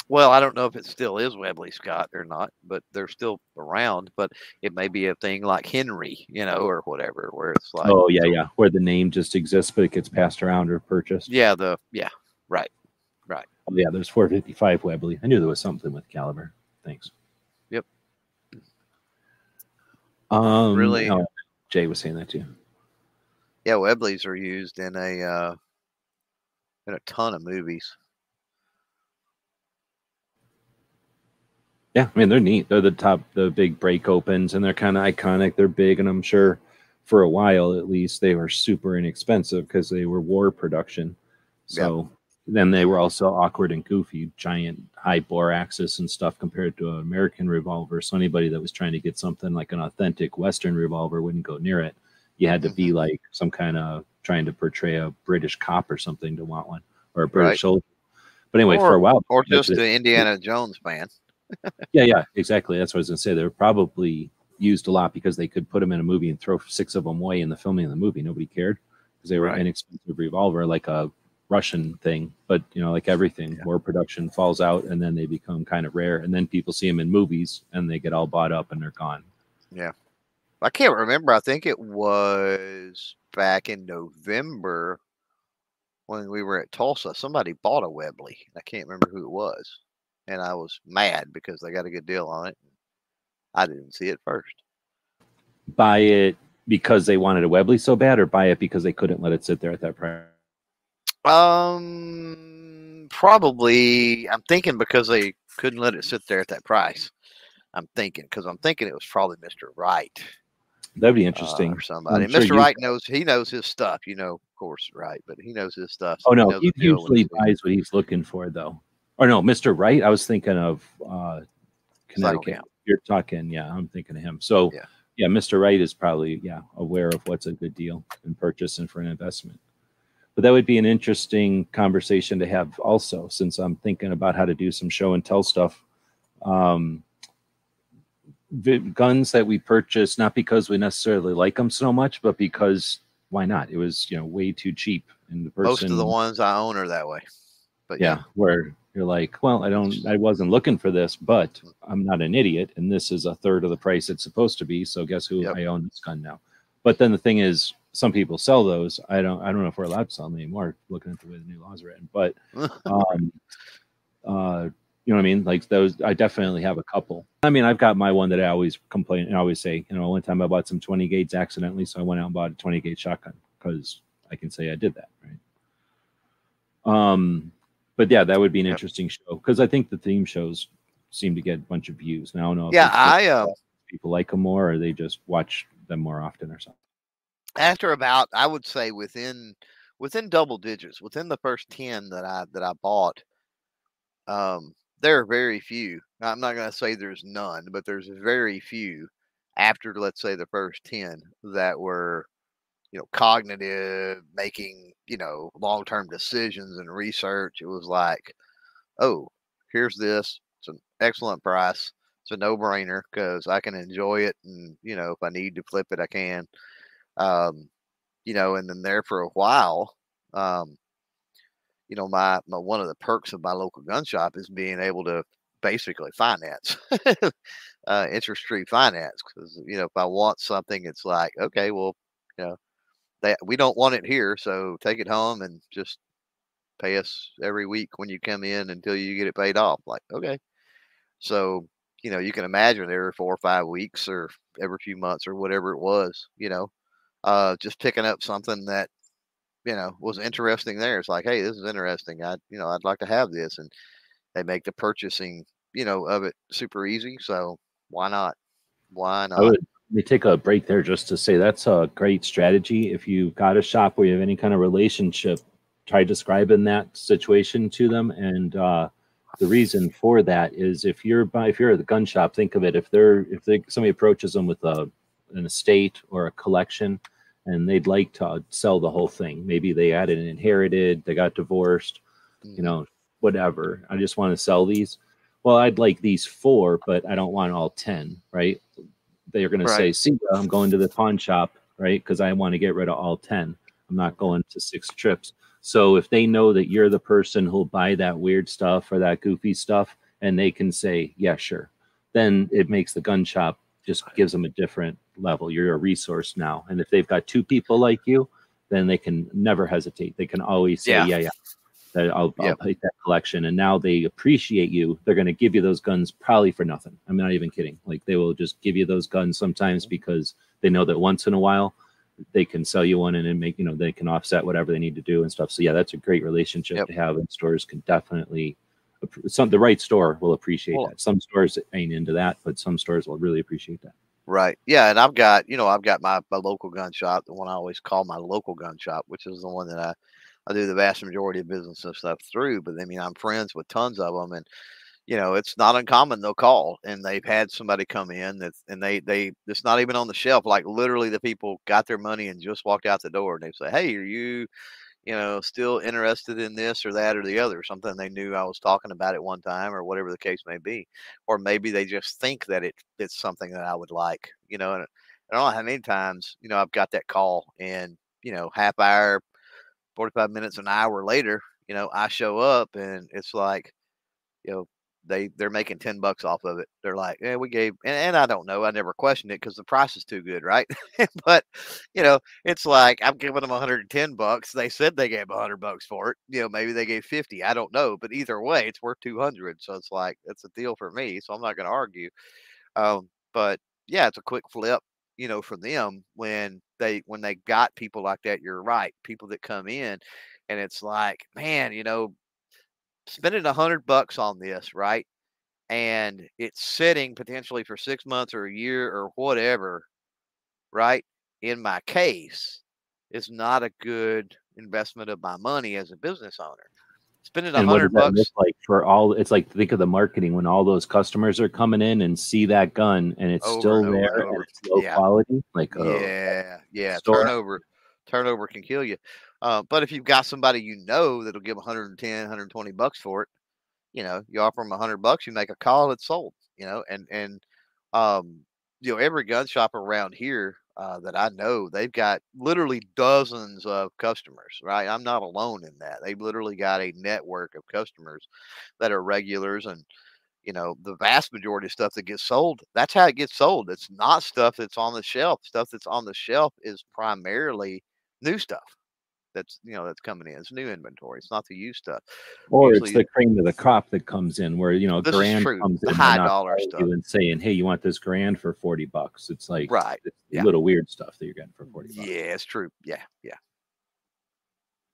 Well, I don't know if it still is Webley Scott or not, but they're still around. But it may be a thing like Henry, you know, or whatever, where it's like oh yeah, yeah, where the name just exists but it gets passed around or purchased. Yeah, the yeah, right, right. Oh, yeah, there's four fifty-five Webley. I knew there was something with caliber. Thanks. Yep. Um, really? Oh, Jay was saying that too. Yeah, Webleys are used in a uh, in a ton of movies. Yeah, I mean they're neat. They're the top, the big break opens, and they're kind of iconic. They're big, and I'm sure for a while at least they were super inexpensive because they were war production. So. Yep. Then they were also awkward and goofy, giant high bore axis and stuff compared to an American revolver. So anybody that was trying to get something like an authentic Western revolver wouldn't go near it. You had to be like some kind of trying to portray a British cop or something to want one or a British right. soldier. But anyway, or, for a while, or just the Indiana Jones man. Yeah, yeah, exactly. That's what I was going to say. They were probably used a lot because they could put them in a movie and throw six of them away in the filming of the movie. Nobody cared because they were right. an inexpensive revolver, like a Russian thing. But, you know, like everything, yeah. more production falls out, and then they become kind of rare. And then people see them in movies, and they get all bought up, and they're gone. Yeah. I can't remember. I think it was back in November when we were at Tulsa. Somebody bought a Webley. I can't remember who it was. And I was mad because they got a good deal on it. I didn't see it first. Buy it because they wanted a Webley so bad, or buy it because they couldn't let it sit there at that price? Um, probably, I'm thinking because they couldn't let it sit there at that price. I'm thinking, because I'm thinking it was probably Mister Wright. That'd be interesting. Uh, or somebody. Sure Mister Wright knows, he knows his stuff, you know, of course, right? But he knows his stuff. So oh, no, he, he usually buys what he's looking for, though. Or no, Mister Wright. I was thinking of uh, Connecticut. You're talking, yeah, I'm thinking of him. So, yeah. yeah, Mister Wright is probably, yeah, aware of what's a good deal in purchase and for an investment. But that would be an interesting conversation to have also, since I'm thinking about how to do some show and tell stuff. Um, guns that we purchase, not because we necessarily like them so much, but because why not? It was, you know, way too cheap. And the person, most of the ones I own are that way. But yeah, yeah. where you're like, well, I don't, I wasn't looking for this, but I'm not an idiot, and this is a third of the price it's supposed to be. So guess who? Yep. I own this gun now. But then the thing is, some people sell those. I don't, I don't know if we're allowed to sell them anymore, looking at the way the new laws are written. But, um, uh, you know what I mean? Like those, I definitely have a couple. I mean, I've got my one that I always complain and always say, you know, one time I bought some twenty gauge accidentally, so I went out and bought a twenty gauge shotgun because I can say I did that, right? Um. But yeah, that would be an yep. interesting show, because I think the theme shows seem to get a bunch of views. Now I don't know if yeah, I, uh, people like them more, or they just watch them more often or something. After about, I would say within within double digits, within the first ten that I that I bought, um, there are very few. I'm not going to say there's none, but there's very few after, let's say, the first ten that were, you know, cognitive, making, you know, long-term decisions and research. It was like, oh, here's this. It's an excellent price. It's a no-brainer because I can enjoy it. And, you know, if I need to flip it, I can. Um, you know, and then there for a while, um, you know, my, my one of the perks of my local gun shop is being able to basically finance, uh, interest-free finance. Because, you know, if I want something, it's like, okay, well, you know, that we don't want it here, so take it home and just pay us every week when you come in until you get it paid off. Like, okay. So, you know, you can imagine every four or five weeks or every few months or whatever it was, you know, uh, just picking up something that, you know, was interesting there. It's like, hey, this is interesting. I, you know, I'd like to have this. And they make the purchasing, you know, of it super easy. So why not? Why not? I would. Let me take a break there just to say that's a great strategy. If you've got a shop where you have any kind of relationship, try describing that situation to them. And uh, the reason for that is if you're by, if you're at the gun shop, think of it. If they're if they, somebody approaches them with a an estate or a collection, and they'd like to sell the whole thing, maybe they had it inherited, they got divorced, you know, whatever. I just want to sell these. Well, I'd like these four, but I don't want all ten, right? They're going right. to say, see, I'm going to the pawn shop, right? Because I want to get rid of all ten. I'm not going to six trips. So if they know that you're the person who'll buy that weird stuff or that goofy stuff, and they can say, yeah, sure, then it makes the gun shop, just gives them a different level. You're a resource now. And if they've got two people like you, then they can never hesitate. They can always say, yeah, yeah, yeah that I'll, yep. I'll take that collection. And now they appreciate you. They're going to give you those guns probably for nothing. I'm not even kidding. Like they will just give you those guns sometimes because they know that once in a while they can sell you one and then make, you know, they can offset whatever they need to do and stuff. So yeah, that's a great relationship yep. to have. And stores can definitely, some the right store will appreciate cool. that. Some stores ain't into that, but some stores will really appreciate that. Right. Yeah. And I've got, you know, I've got my, my local gun shop, the one I always call my local gun shop, which is the one that I, I do the vast majority of business and stuff through, but I mean, I'm friends with tons of them, and you know, it's not uncommon. They'll call, and they've had somebody come in that, and they, they, it's not even on the shelf. Like literally the people got their money and just walked out the door, and they say, hey, are you, you know, still interested in this or that or the other, something they knew I was talking about at one time or whatever the case may be. Or maybe they just think that it it's something that I would like, you know, and I don't know how many times, you know, I've got that call and, you know, half hour, forty-five minutes, an hour later, you know, I show up and it's like, you know, they, they're making ten bucks off of it. They're like, yeah, we gave, and, and I don't know. I never questioned it because the price is too good. Right. But you know, it's like, I'm giving them one hundred ten bucks. They said they gave a hundred bucks for it. You know, maybe they gave fifty. I don't know, but either way it's worth two hundred. So it's like, that's a deal for me. So I'm not going to argue. Um, but yeah, it's a quick flip, you know, from them when they, when they got people like that. You're right. People that come in and it's like, man, you know, spending a hundred bucks on this, right? And it's sitting potentially for six months or a year or whatever, right? In my case, it's not a good investment of my money as a business owner. Spending a hundred bucks, like for all, it's like, think of the marketing when all those customers are coming in and see that gun and it's over still and there, and it's low yeah. quality. Like, oh, yeah, yeah, store. turnover, turnover can kill you. Uh, but if you've got somebody, you know, that'll give one hundred ten, one hundred twenty bucks for it, you know, you offer them a hundred bucks, you make a call, it's sold, you know, and, and, um, you know, every gun shop around here, uh, that I know, they've got literally dozens of customers, right? I'm not alone in that. They've literally got a network of customers that are regulars, and, you know, the vast majority of stuff that gets sold, that's how it gets sold. It's not stuff that's on the shelf. Stuff that's on the shelf is primarily new stuff. That's, you know, that's coming in. It's new inventory. It's not the used stuff. Or usually, it's the cream of the crop that comes in where, you know, grand comes the in high dollar stuff and saying, hey, you want this grand for forty bucks. It's like, right. It's yeah. little weird stuff that you're getting for forty bucks. Yeah, it's true. Yeah. Yeah.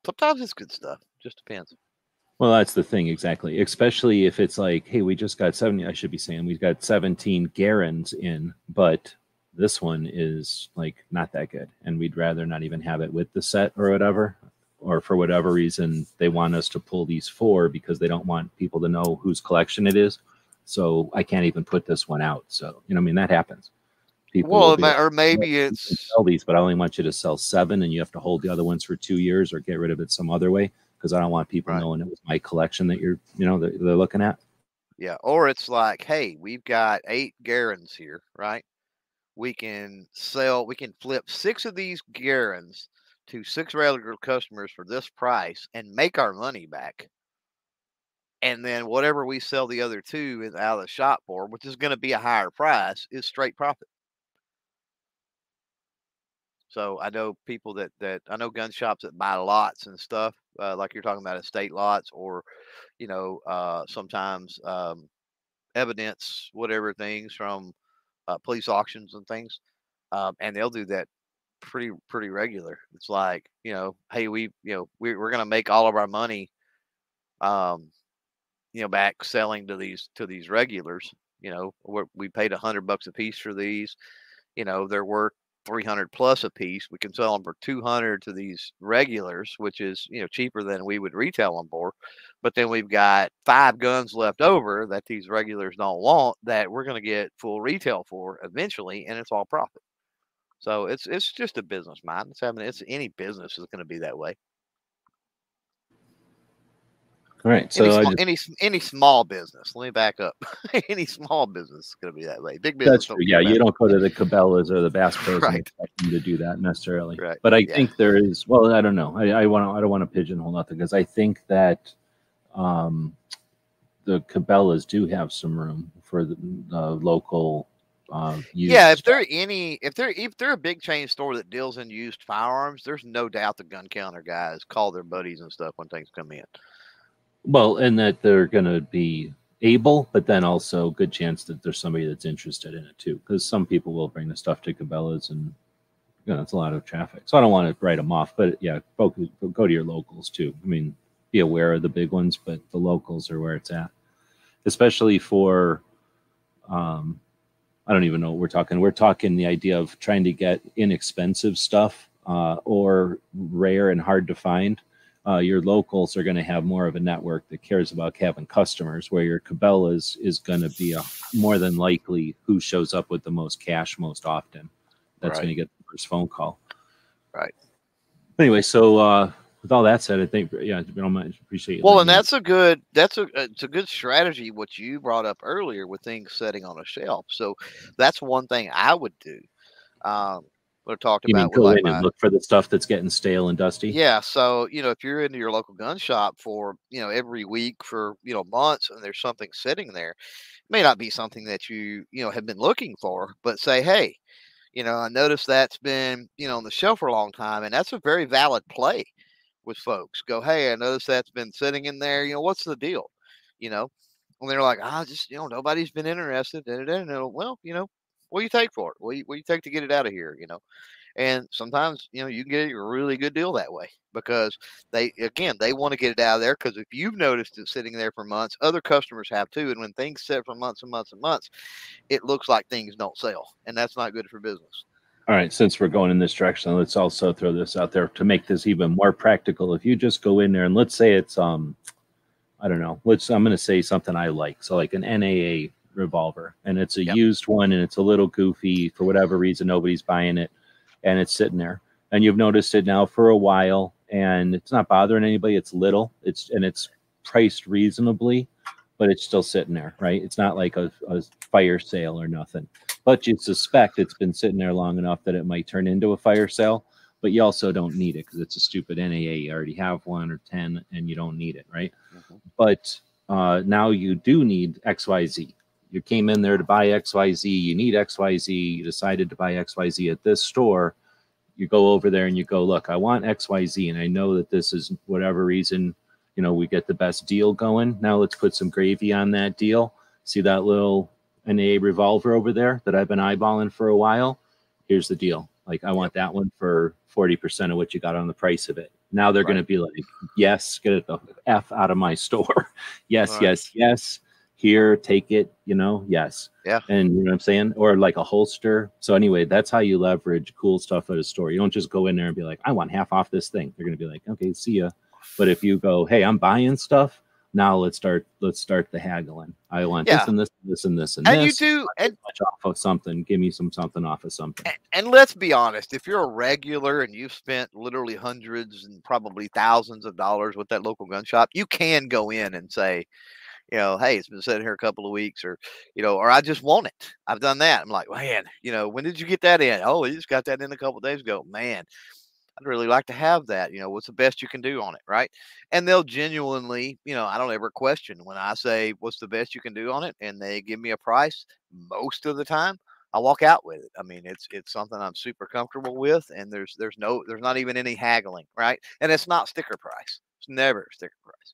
Sometimes it's good stuff. Just depends. Well, that's the thing. Exactly. Especially if it's like, hey, we just got seventy. I should be saying we've got seventeen Garands in, but this one is like not that good, and we'd rather not even have it with the set or whatever, or for whatever reason they want us to pull these four because they don't want people to know whose collection it is. So I can't even put this one out. So, you know, I mean, that happens. People well, be, or maybe well, it's sell these, but I only want you to sell seven, and you have to hold the other ones for two years or get rid of it some other way because I don't want people right. knowing it was my collection that you're, you know, they're, they're looking at. Yeah, or it's like, hey, we've got eight Garands here, right? We can sell, we can flip six of these Garands to six regular customers for this price and make our money back. And then whatever we sell the other two is out of the shop for, which is going to be a higher price, is straight profit. So I know people that, that I know gun shops that buy lots and stuff, uh, like you're talking about estate lots or, you know, uh, sometimes um, evidence, whatever things from, Uh, police auctions and things, um, and they'll do that pretty pretty regular. It's like, you know, hey, we you know we, we're gonna make all of our money, um, you know, back selling to these to these regulars. You know, we're, we paid a hundred bucks a piece for these. You know, they're worth three hundred plus a piece. We can sell them for two hundred to these regulars, which is, you know, cheaper than we would retail them for. But then we've got five guns left over that these regulars don't want that we're going to get full retail for eventually, and it's all profit. So it's it's just a business mind. It's having it's any business is going to be that way. All right. So any small, just, any, any small business. Let me back up. Any small business is going to be that way. Big business. That's true. Yeah, you don't go to the Cabela's or the Bass Pro right. expecting to do that necessarily. Right. But I yeah. think there is. Well, I don't know. I, I want to. I don't want to pigeonhole nothing because I think that um, the Cabela's do have some room for the uh, local. Uh, used yeah, if they're any, if they're if they're a big chain store that deals in used firearms, there's no doubt the gun counter guys call their buddies and stuff when things come in. Well, and that they're going to be able, but then also good chance that there's somebody that's interested in it too, because some people will bring the stuff to Cabela's, and you know, it's a lot of traffic. So I don't want to write them off, but yeah, focus, go to your locals too. I mean, be aware of the big ones, but the locals are where it's at, especially for, um, I don't even know what we're talking. We're talking the idea of trying to get inexpensive stuff uh, or rare and hard to find. Uh, your locals are going to have more of a network that cares about having customers, where your Cabela's is going to be a, more than likely who shows up with the most cash most often. That's right. Going to get the first phone call. Right. Anyway, so uh, with all that said, I think, yeah, I don't mind, appreciate it. Well, and that's a good, that's a, it's a good strategy, what you brought up earlier with things sitting on a shelf. So that's one thing I would do. Um, what I talked you about. Mean, go like in my, and look for the stuff that's getting stale and dusty. Yeah. So, you know, if you're into your local gun shop for, you know, every week for, you know, months, and there's something sitting there, it may not be something that you, you know, have been looking for, but say, hey, you know, I noticed that's been, you know, on the shelf for a long time, and that's a very valid play with folks. Go, hey, I noticed that's been sitting in there. You know, what's the deal? You know, and they're like, ah, oh, just, you know, nobody's been interested. And well, you know, what do you take for it? What do you, what do you take to get it out of here? You know, and sometimes, you know, you can get a really good deal that way, because they, again, they want to get it out of there. Because if you've noticed it sitting there for months, other customers have too. And when things sit for months and months and months, it looks like things don't sell, and that's not good for business. All right, since we're going in this direction, let's also throw this out there to make this even more practical. If you just go in there and let's say it's, um, I don't know, let's, I'm going to say something I like. So like an N A A revolver, and it's a yep. used one, and it's a little goofy for whatever reason, nobody's buying it, and it's sitting there, and you've noticed it now for a while, and it's not bothering anybody. It's little, it's, and it's priced reasonably, but it's still sitting there, right? It's not like a, a fire sale or nothing. But you suspect it's been sitting there long enough that it might turn into a fire sale, but you also don't need it because it's a stupid N A A. You already have one or ten, and you don't need it, right? Mm-hmm. But uh, now you do need X Y Z. You came in there to buy X Y Z. You need X Y Z. You decided to buy X Y Z at this store. You go over there and you go, look, I want X Y Z, and I know that this is whatever reason, you know, we get the best deal going. Now let's put some gravy on that deal. See that little N A A revolver over there that I've been eyeballing for a while? Here's the deal. Like, I want that one for forty percent of what you got on the price of it. Now they're right. going to be like, yes, get the F out of my store. yes, right. yes, yes. Here, take it, you know, yes. Yeah. And you know what I'm saying? Or like a holster. So anyway, that's how you leverage cool stuff at a store. You don't just go in there and be like, I want half off this thing. They're going to be like, okay, see ya. But if you go, hey, I'm buying stuff, now let's start let's start the haggling. I want yeah. this and this and this and this and, and this. You do and, much off of something. Give me some something off of something. And, and let's be honest, if you're a regular and you've spent literally hundreds and probably thousands of dollars with that local gun shop, you can go in and say, you know, hey, it's been sitting here a couple of weeks, or, you know, or I just want it. I've done that. I'm like, man, you know, when did you get that in? Oh, you just got that in a couple of days ago. Man, I'd really like to have that. You know, what's the best you can do on it, right? And they'll genuinely, you know, I don't ever question when I say what's the best you can do on it, and they give me a price. Most of the time, I walk out with it. I mean, it's it's something I'm super comfortable with, and there's there's no there's not even any haggling, right? And it's not sticker price. It's never sticker price.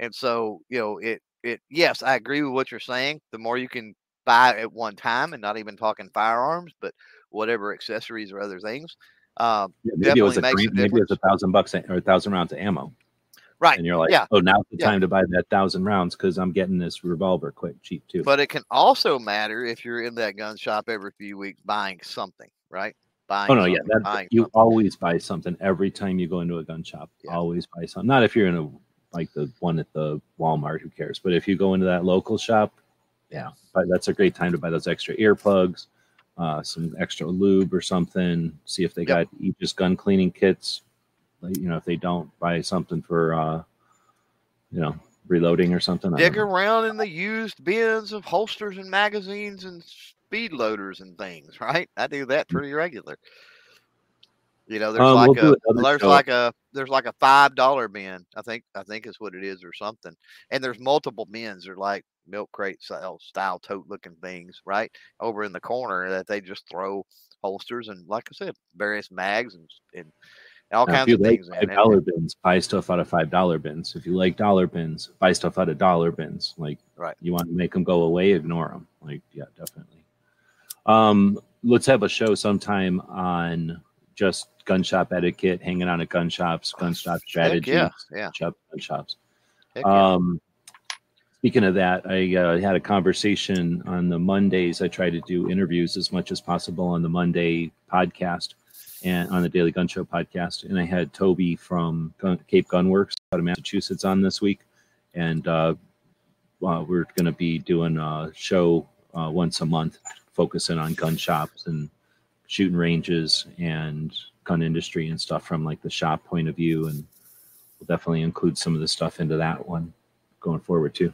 And so, you know, it it yes, I agree with what you're saying. The more you can buy at one time, and not even talking firearms, but whatever accessories or other things. Um, yeah, maybe, it was a grand, maybe it was a thousand bucks or a thousand rounds of ammo, right? And you're like, yeah. oh, now's the yeah. time to buy that thousand rounds because I'm getting this revolver quite cheap too. But it can also matter if you're in that gun shop every few weeks buying something, right? Buying oh no, yeah, that, buying you something. Always buy something every time you go into a gun shop. Yeah. Always buy something. Not if you're in a like the one at the Walmart, who cares? But if you go into that local shop, yeah, that's a great time to buy those extra earplugs. Uh, some extra lube or something. See if they yep. got Aegis gun cleaning kits. Like, you know, if they don't, buy something for, uh, you know, reloading or something. Dig around in the used bins of holsters and magazines and speed loaders and things, right? I do that pretty regular. You know, there's um, like we'll a there's show. like a there's like a five dollar bin. I think I think is what it is or something. And there's multiple bins. They're like milk crate style, style tote looking things, right, over in the corner that they just throw holsters and, like I said, various mags and and all now, kinds of like things. Five in dollar bins, buy stuff out of five dollar bins. If you like dollar bins, buy stuff out of dollar bins. Like, right, you want to make them go away, ignore them. Like, yeah, definitely. Um, let's have a show sometime on just gun shop etiquette, hanging out at gun shops, gun shop strategy, yeah, yeah, shop, gun shops. Heck um. Yeah. Speaking of that, I uh, had a conversation on the Mondays. I try to do interviews as much as possible on the Monday podcast and on the Daily Gun Show podcast. And I had Toby from Gun, Cape Gunworks out of Massachusetts on this week. And uh, uh, we're going to be doing a show uh, once a month, focusing on gun shops and shooting ranges and gun industry and stuff from like the shop point of view and we'll definitely include some of the stuff into that one going forward too.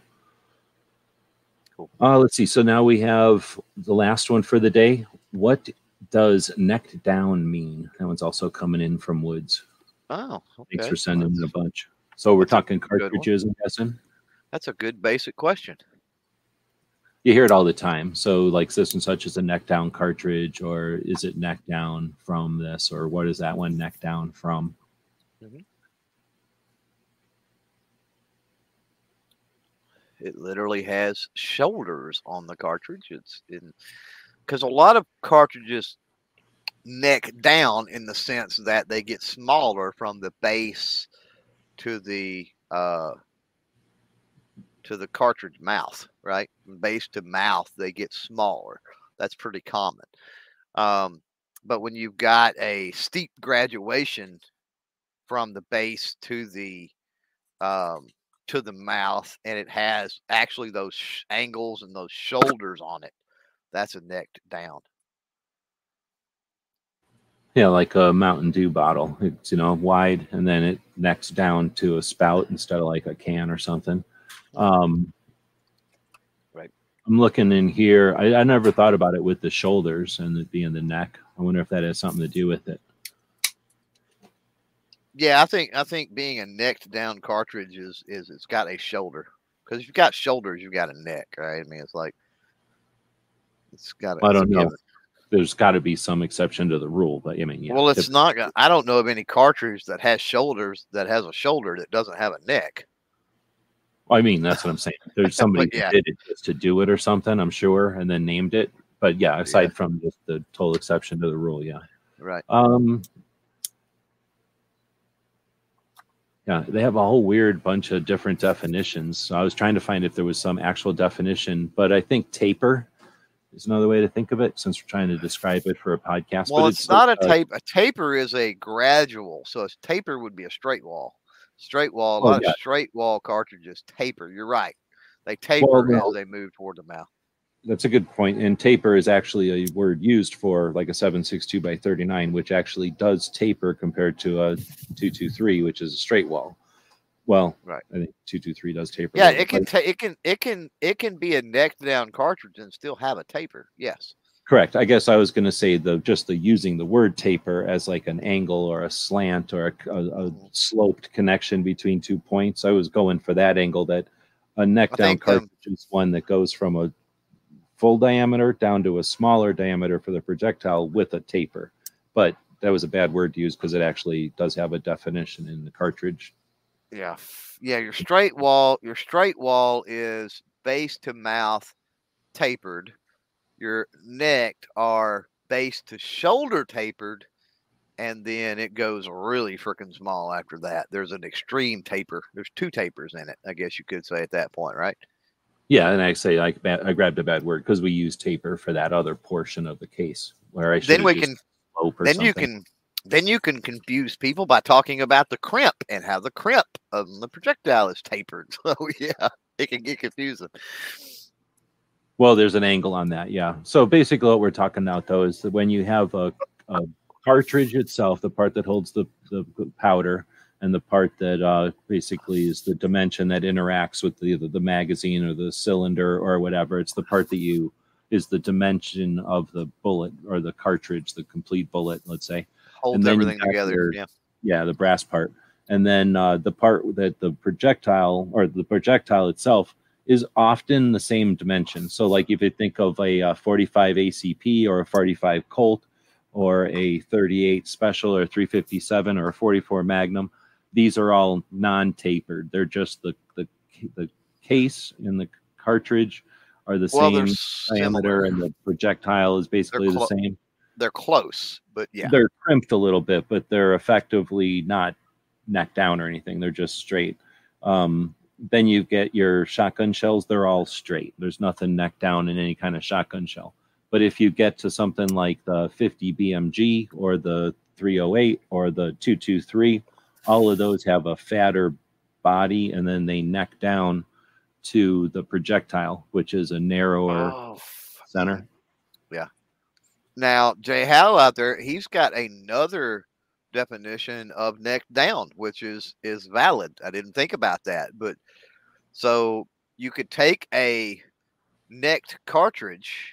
Cool. Uh, let's see. So now we have the last one for the day. What does neck down mean? That one's also coming in from Woods. Oh, okay. Thanks for sending in a bunch. So we're That's talking cartridges, I'm guessing. That's a good basic question. You hear it all the time. So like this and such is a neck down cartridge, or is it neck down from this, or what is that one neck down from? Mm-hmm. It literally has shoulders on the cartridge. It's in because a lot of cartridges neck down in the sense that they get smaller from the base to the uh, to the cartridge mouth, right? From base to mouth, they get smaller. That's pretty common. Um, but when you've got a steep graduation from the base to the um, to the mouth, and it has actually those sh angles and those shoulders on it, that's a neck down. Yeah, like a Mountain Dew bottle. It's, you know, wide, and then it necks down to a spout instead of like a can or something. Um, right. I'm looking in here. I, I never thought about it with the shoulders and it being the neck. I wonder if that has something to do with it. Yeah, I think I think being a necked down cartridge is is it's got a shoulder, because if you've got shoulders, you've got a neck, right? I mean, it's like it's got. A, I don't know. There's got to be some exception to the rule, but I mean, yeah. Well, it's not. I don't know of any cartridge that has shoulders that has a shoulder that doesn't have a neck. Well, I mean, that's what I'm saying. There's somebody yeah. who did it just to do it or something, I'm sure, and then named it. But yeah, aside yeah. from just the total exception to the rule, yeah, right. Um, yeah, they have a whole weird bunch of different definitions. So I was trying to find if there was some actual definition, but I think taper is another way to think of it, since we're trying to describe it for a podcast. Well, but it's, it's not a, a tape. A taper is a gradual. So a taper would be a straight wall. Straight wall. A lot oh, yeah. of straight wall cartridges taper. You're right. They taper well, as well, they move toward the mouth. That's a good point. And taper is actually a word used for like a seven six two by thirty-nine, which actually does taper compared to a two twenty-three, which is a straight wall. Well, right. I think two twenty-three does taper. Yeah, it can, it can, it can, it can be a neck down cartridge and still have a taper. Yes. Correct. I guess I was going to say the just the using the word taper as like an angle or a slant or a, a, a sloped connection between two points. I was going for that angle. That a neck down cartridge um, is one that goes from a full diameter down to a smaller diameter for the projectile with a taper. But that was a bad word to use because it actually does have a definition in the cartridge. Yeah. Yeah. Your straight wall, your straight wall is base to mouth tapered. Your neck are base to shoulder tapered. And then it goes really freaking small after that. There's an extreme taper. There's two tapers in it, I guess you could say at that point, right? Yeah. And I say, like, I grabbed a bad word because we use taper for that other portion of the case where I should then we can, slope or then something. you can, Then you can confuse people by talking about the crimp and how the crimp of the projectile is tapered. So yeah, it can get confusing. Well, there's an angle on that, yeah. So basically what we're talking about, though, is that when you have a, a cartridge itself, the part that holds the, the powder and the part that uh, basically is the dimension that interacts with the, the, the magazine or the cylinder or whatever, it's the part that you is the dimension of the bullet or the cartridge, the complete bullet, let's say. Holds everything together, yeah. Yeah, the brass part. And then uh, the part that the projectile or the projectile itself is often the same dimension. So like if you think of a uh, forty-five A C P or a forty-five Colt or a thirty-eight Special or three fifty-seven or a forty-four Magnum, these are all non-tapered. They're just the, the, the case and the cartridge are the well, same diameter similar. And the projectile is basically the same. They're close, but yeah, they're crimped a little bit, but they're effectively not neck down or anything. They're just straight. Um, then you get your shotgun shells. They're all straight. There's nothing neck down in any kind of shotgun shell. But if you get to something like the fifty B M G or the three oh eight or the two twenty-three, all of those have a fatter body and then they neck down to the projectile, which is a narrower oh, center. Yeah. Now, Jay Howell out there, he's got another definition of neck down, which is is valid. I didn't think about that, but so you could take a necked cartridge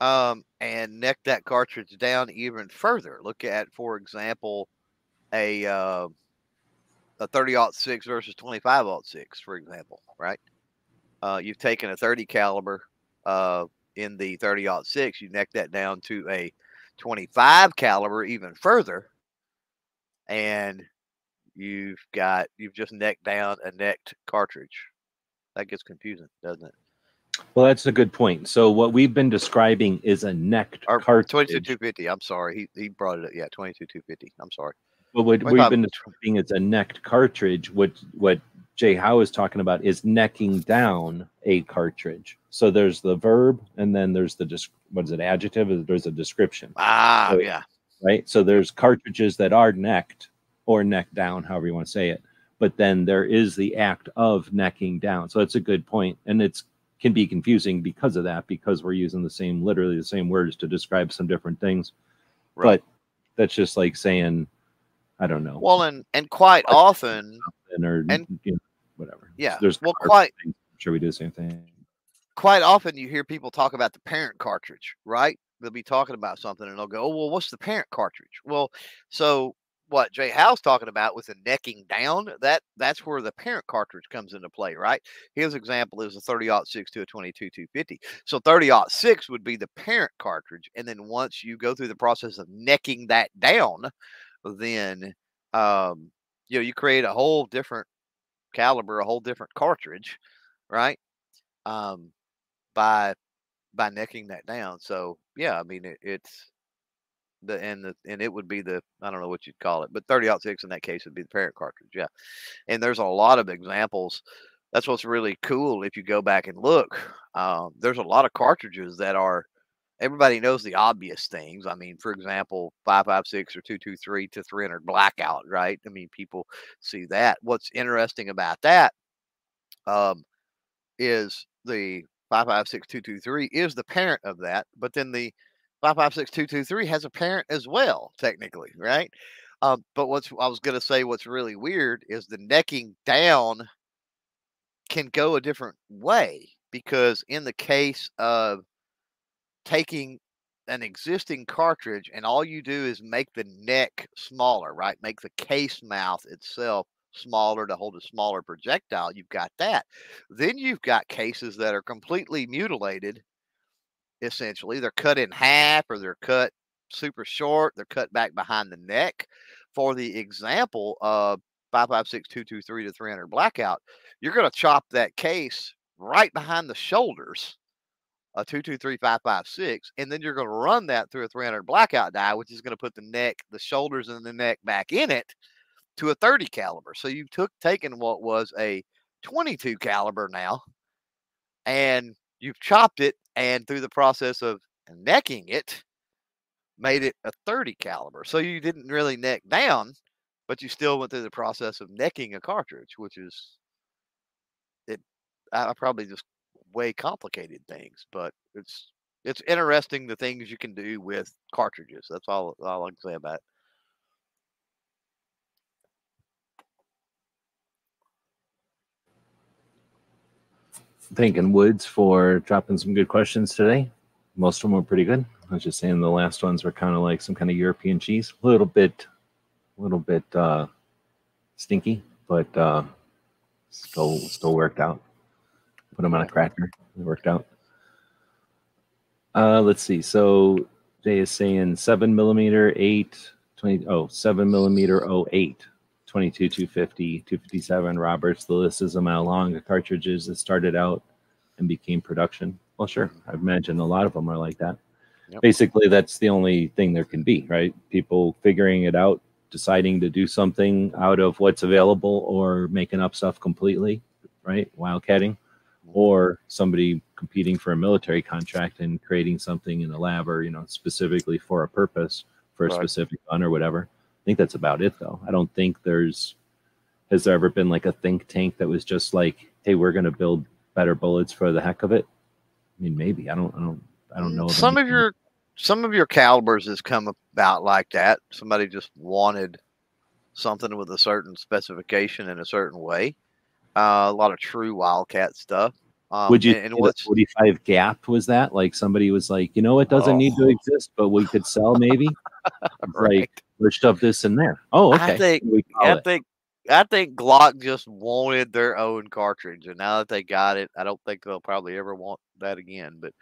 um, and neck that cartridge down even further. Look at, for example, a uh, a thirty aught six versus twenty-five aught six, for example, right? Uh, you've taken a thirty caliber uh, in the thirty aught six, you neck that down to a twenty-five caliber even further, and you've got you've just necked down a necked cartridge. That gets confusing, doesn't it? Well, that's a good point. So what we've been describing is a necked or cartridge. twenty-two two fifty. I'm sorry, he he brought it up. Yeah, twenty-two two fifty. I'm sorry. But what we've been describing is a necked cartridge. What what Jay Howe is talking about is necking down a cartridge. So there's the verb, and then there's the what is it adjective? There's a description. Ah, so, yeah, right. So there's cartridges that are necked or necked down, however you want to say it. But then there is the act of necking down. So that's a good point, and it's can be confusing because of that, because we're using the same, literally the same words to describe some different things. Right. But that's just like saying, I don't know. Well, and and quite often, or and, you know, whatever. Yeah. So there's well, quite. Things. I'm sure we do the same thing. Quite often, you hear people talk about the parent cartridge, right? They'll be talking about something, and they'll go, "Oh, well, what's the parent cartridge?" Well, so what Jay Howe's talking about with the necking down, that that's where the parent cartridge comes into play, right? His example is a thirty aught six to a twenty-two two fifty. So thirty aught six would be the parent cartridge, and then once you go through the process of necking that down, then um, you know, you create a whole different caliber, a whole different cartridge, right? Um, by by necking that down. So yeah, I mean it, it's the and the and it would be the I don't know what you'd call it, but thirty aught six in that case would be the parent cartridge. Yeah, and there's a lot of examples. That's what's really cool if you go back and look. Um, there's a lot of cartridges that are. Everybody knows the obvious things. I mean, for example, five five six or two two three to three hundred blackout, right? I mean, people see that. What's interesting about that um, is the five five six two two three is the parent of that, but then the five five six two two three has a parent as well, technically, right? Um, but what's I was going to say, what's really weird is the necking down can go a different way, because in the case of taking an existing cartridge and all you do is make the neck smaller, right? Make the case mouth itself smaller to hold a smaller projectile. You've got that. Then you've got cases that are completely mutilated. Essentially, they're cut in half or they're cut super short. They're cut back behind the neck. For the example of five five six, two two three to three hundred blackout, you're going to chop that case right behind the shoulders. A two two three five five six, and then you're going to run that through a three hundred blackout die, which is going to put the neck, the shoulders, and the neck back in it to a thirty caliber. So you've took taken what was a twenty-two caliber now, and you've chopped it, and through the process of necking it, made it a thirty caliber. So you didn't really neck down, but you still went through the process of necking a cartridge, which is it. I probably just way complicated things, but it's it's interesting the things you can do with cartridges. That's all, all I can say about it. Thanking Woods for dropping some good questions today. Most of them were pretty good. I was just saying the last ones were kind of like some kind of European cheese, a little bit, a little bit uh, stinky, but uh, still still worked out. Put them on a cracker. It worked out. Uh, let's see. So Jay is saying seven millimeter, eight, twenty, oh, seven millimeter, oh, eight, twenty-two, two fifty, two fifty-seven. Roberts, the list is a mile long. The cartridges that started out and became production. Well, sure. I imagine a lot of them are like that. Yep. Basically, that's the only thing there can be, right? People figuring it out, deciding to do something out of what's available, or making up stuff completely, right? Wildcatting. Or somebody competing for a military contract and creating something in a lab, or, you know, specifically for a purpose, for a right. specific gun or whatever. I think that's about it, though. I don't think there's, has there ever been like a think tank that was just like, hey, we're going to build better bullets for the heck of it? I mean, maybe. I don't, I don't, I don't know. Some of your, some of your calibers has come about like that. Somebody just wanted something with a certain specification in a certain way. Uh, a lot of true wildcat stuff. Um, Would you? And, and what's forty-five gap was that? Like somebody was like, you know, it doesn't oh. need to exist, but we could sell maybe. Right. Like pushed up this and there. Oh, okay. I think I it. think I think Glock just wanted their own cartridge, and now that they got it, I don't think they'll probably ever want that again. But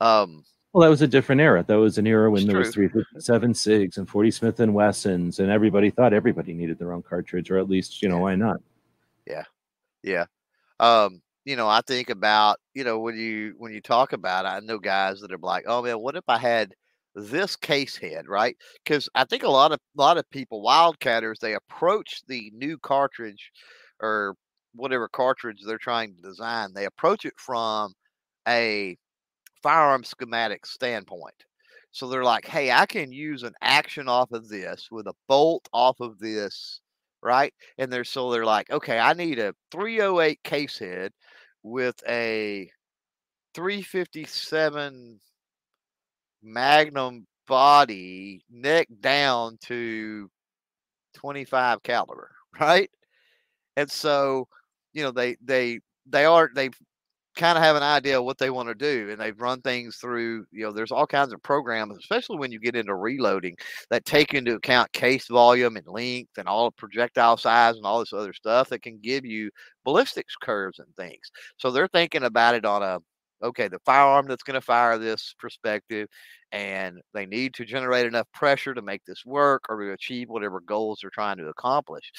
um, well, that was a different era. That was an era when there was three fifty-seven Sigs and forty Smith and Wessons, and everybody thought everybody needed their own cartridge, or at least you know yeah. why not? Yeah, yeah. Um, You know, I think about, you know, when you when you talk about it, I know guys that are like, oh, man, what if I had this case head, right? Because I think a lot of a lot of people, wildcatters, they approach the new cartridge or whatever cartridge they're trying to design. They approach it from a firearm schematic standpoint. So they're like, hey, I can use an action off of this with a bolt off of this. Right. And they're so they're like, okay, I need a three oh eight case head with a three fifty-seven Magnum body, neck down to twenty-five caliber. Right. And so, you know, they they they are they kind of have an idea of what they want to do, and they've run things through, you know, there's all kinds of programs, especially when you get into reloading, that take into account case volume and length and all projectile size and all this other stuff that can give you ballistics curves and things. So they're thinking about it on a, okay, the firearm that's going to fire this perspective, and they need to generate enough pressure to make this work or to achieve whatever goals they're trying to accomplish.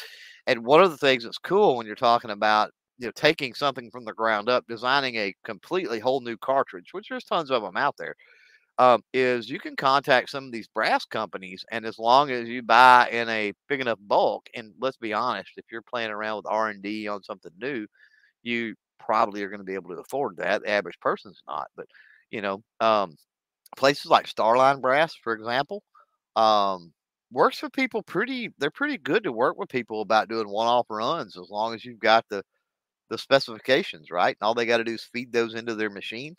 And one of the things that's cool when you're talking about, you know, taking something from the ground up, designing a completely whole new cartridge, which there's tons of them out there, um, is you can contact some of these brass companies. And as long as you buy in a big enough bulk, and let's be honest, if you're playing around with R and D on something new, you probably are going to be able to afford that. The average person's not. But, you know, um, places like Starline Brass, for example, um, works with people pretty, they're pretty good to work with people about doing one-off runs as long as you've got the, the specifications, right? And all they got to do is feed those into their machine,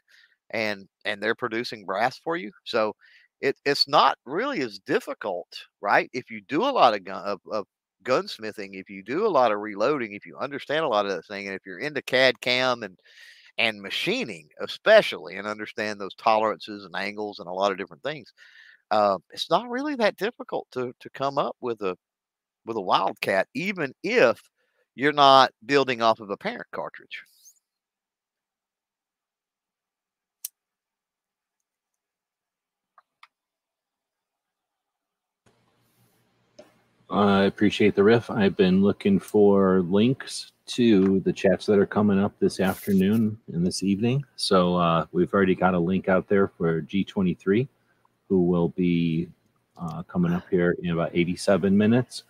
and, and they're producing brass for you. So it, it's not really as difficult, right? If you do a lot of, gun, of, of gunsmithing, if you do a lot of reloading, if you understand a lot of that thing, and if you're into C A D C A M and, and machining, especially, and understand those tolerances and angles and a lot of different things, uh, it's not really that difficult to, to come up with a, with a wildcat, even if you're not building off of a parent cartridge. I appreciate the riff. I've been looking for links to the chats that are coming up this afternoon and this evening. So uh, we've already got a link out there for G twenty-three, who will be uh, coming up here in about eighty-seven minutes.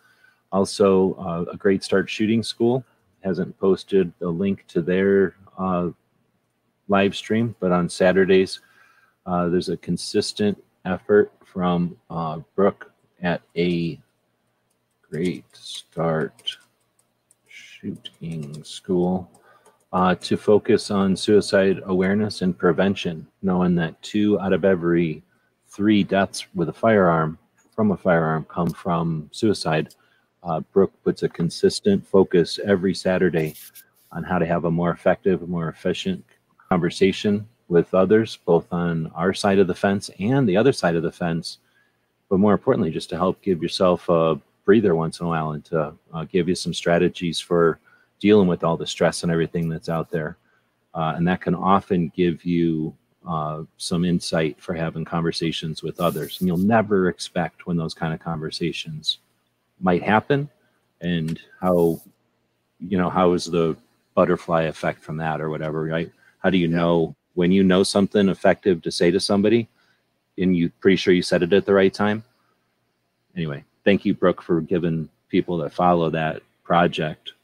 Also, uh, a Great Start Shooting School hasn't posted a link to their uh, live stream, but on Saturdays, uh, there's a consistent effort from uh, Brooke at a Great Start Shooting School uh, to focus on suicide awareness and prevention, knowing that two out of every three deaths with a firearm, from a firearm, come from suicide. Uh, Brooke puts a consistent focus every Saturday on how to have a more effective, more efficient conversation with others, both on our side of the fence and the other side of the fence, but more importantly, just to help give yourself a breather once in a while and to uh, give you some strategies for dealing with all the stress and everything that's out there. Uh, and that can often give you uh, some insight for having conversations with others. And you'll never expect when those kind of conversations might happen, and how, you know, how is the butterfly effect from that or whatever, right? How do you know when you know something effective to say to somebody and you pretty sure you said it at the right time? Anyway, thank you, Brooke, for giving people that follow that project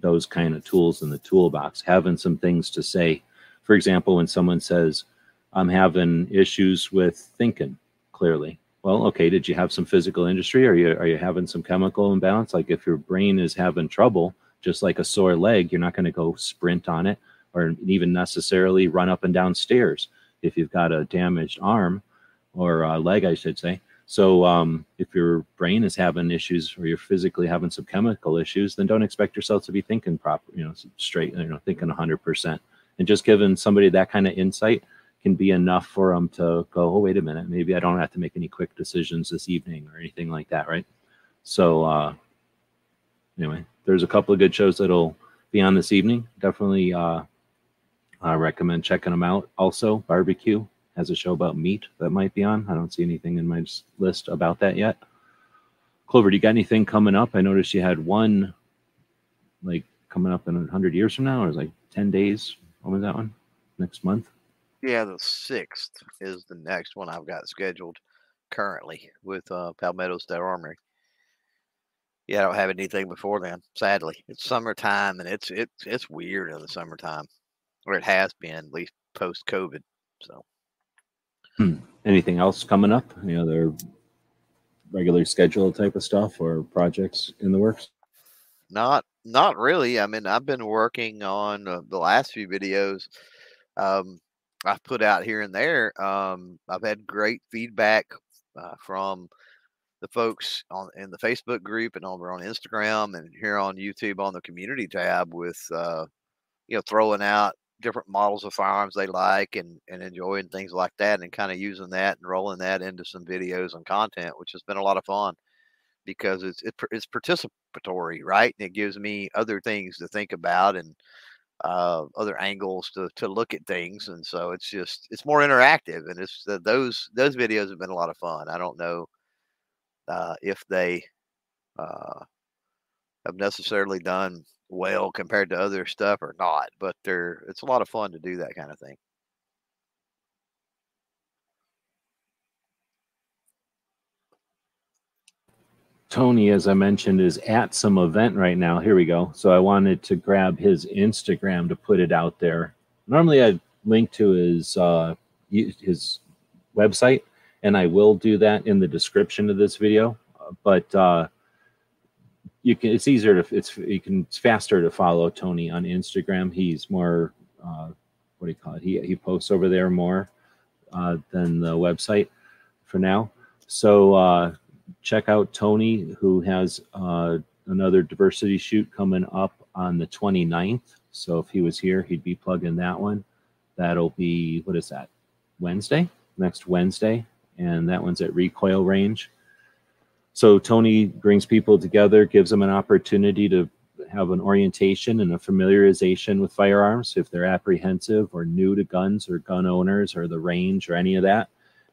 those kind of tools in the toolbox, having some things to say. For example, when someone says, I'm having issues with thinking clearly. Well, okay, did you have some physical injury? Are you are you having some chemical imbalance? Like if your brain is having trouble, just like a sore leg, you're not going to go sprint on it or even necessarily run up and down stairs. If you've got a damaged arm, or uh, leg, I should say. So um, if your brain is having issues, or you're physically having some chemical issues, then don't expect yourself to be thinking proper, you know, straight, you know, thinking one hundred percent. And just giving somebody that kind of insight can be enough for them to go, oh, wait a minute, maybe I don't have to make any quick decisions this evening or anything like that, right? So uh, anyway, there's a couple of good shows that'll be on this evening. Definitely uh, I recommend checking them out. Also, Barbecue has a show about meat that might be on. I don't see anything in my list about that yet. Clover, do you got anything coming up? I noticed you had one, like, coming up in a hundred years from now, or like ten days. When was that one? Next month? Yeah, the sixth is the next one I've got scheduled currently with uh, Palmetto State Armory. Yeah, I don't have anything before then, sadly. It's summertime, and it's it's it's weird in the summertime, or it has been, at least post-COVID. So, hmm. Anything else coming up? Any other regular schedule type of stuff or projects in the works? Not, not really. I mean, I've been working on uh, the last few videos. Um, I've put out here and there. Um, I've had great feedback uh, from the folks on in the Facebook group and over on Instagram and here on YouTube on the community tab with, uh, you know, throwing out different models of firearms they like and, and enjoying things like that, and kind of using that and rolling that into some videos and content, which has been a lot of fun because it's, it, it's participatory, right? And it gives me other things to think about and, uh, other angles to, to look at things. And so it's just, it's more interactive, and it's uh, those, those videos have been a lot of fun. I don't know, uh, if they, uh, have necessarily done well compared to other stuff or not, but they're, it's a lot of fun to do that kind of thing. Tony, as I mentioned, is at some event right now. Here we go. So I wanted to grab his Instagram to put it out there. Normally I link to his uh, his website, and I will do that in the description of this video. But uh, you can, it's easier to, it's you can, it's faster to follow Tony on Instagram. He's more uh, what do you call it? He he posts over there more uh, than the website for now. So. Uh, Check out Tony, who has uh, another diversity shoot coming up on the twenty-ninth. So if he was here, he'd be plugging that one. That'll be, what is that, Wednesday? Next Wednesday. And that one's at Recoil Range. So Tony brings people together, gives them an opportunity to have an orientation and a familiarization with firearms if they're apprehensive or new to guns or gun owners or the range or any of that.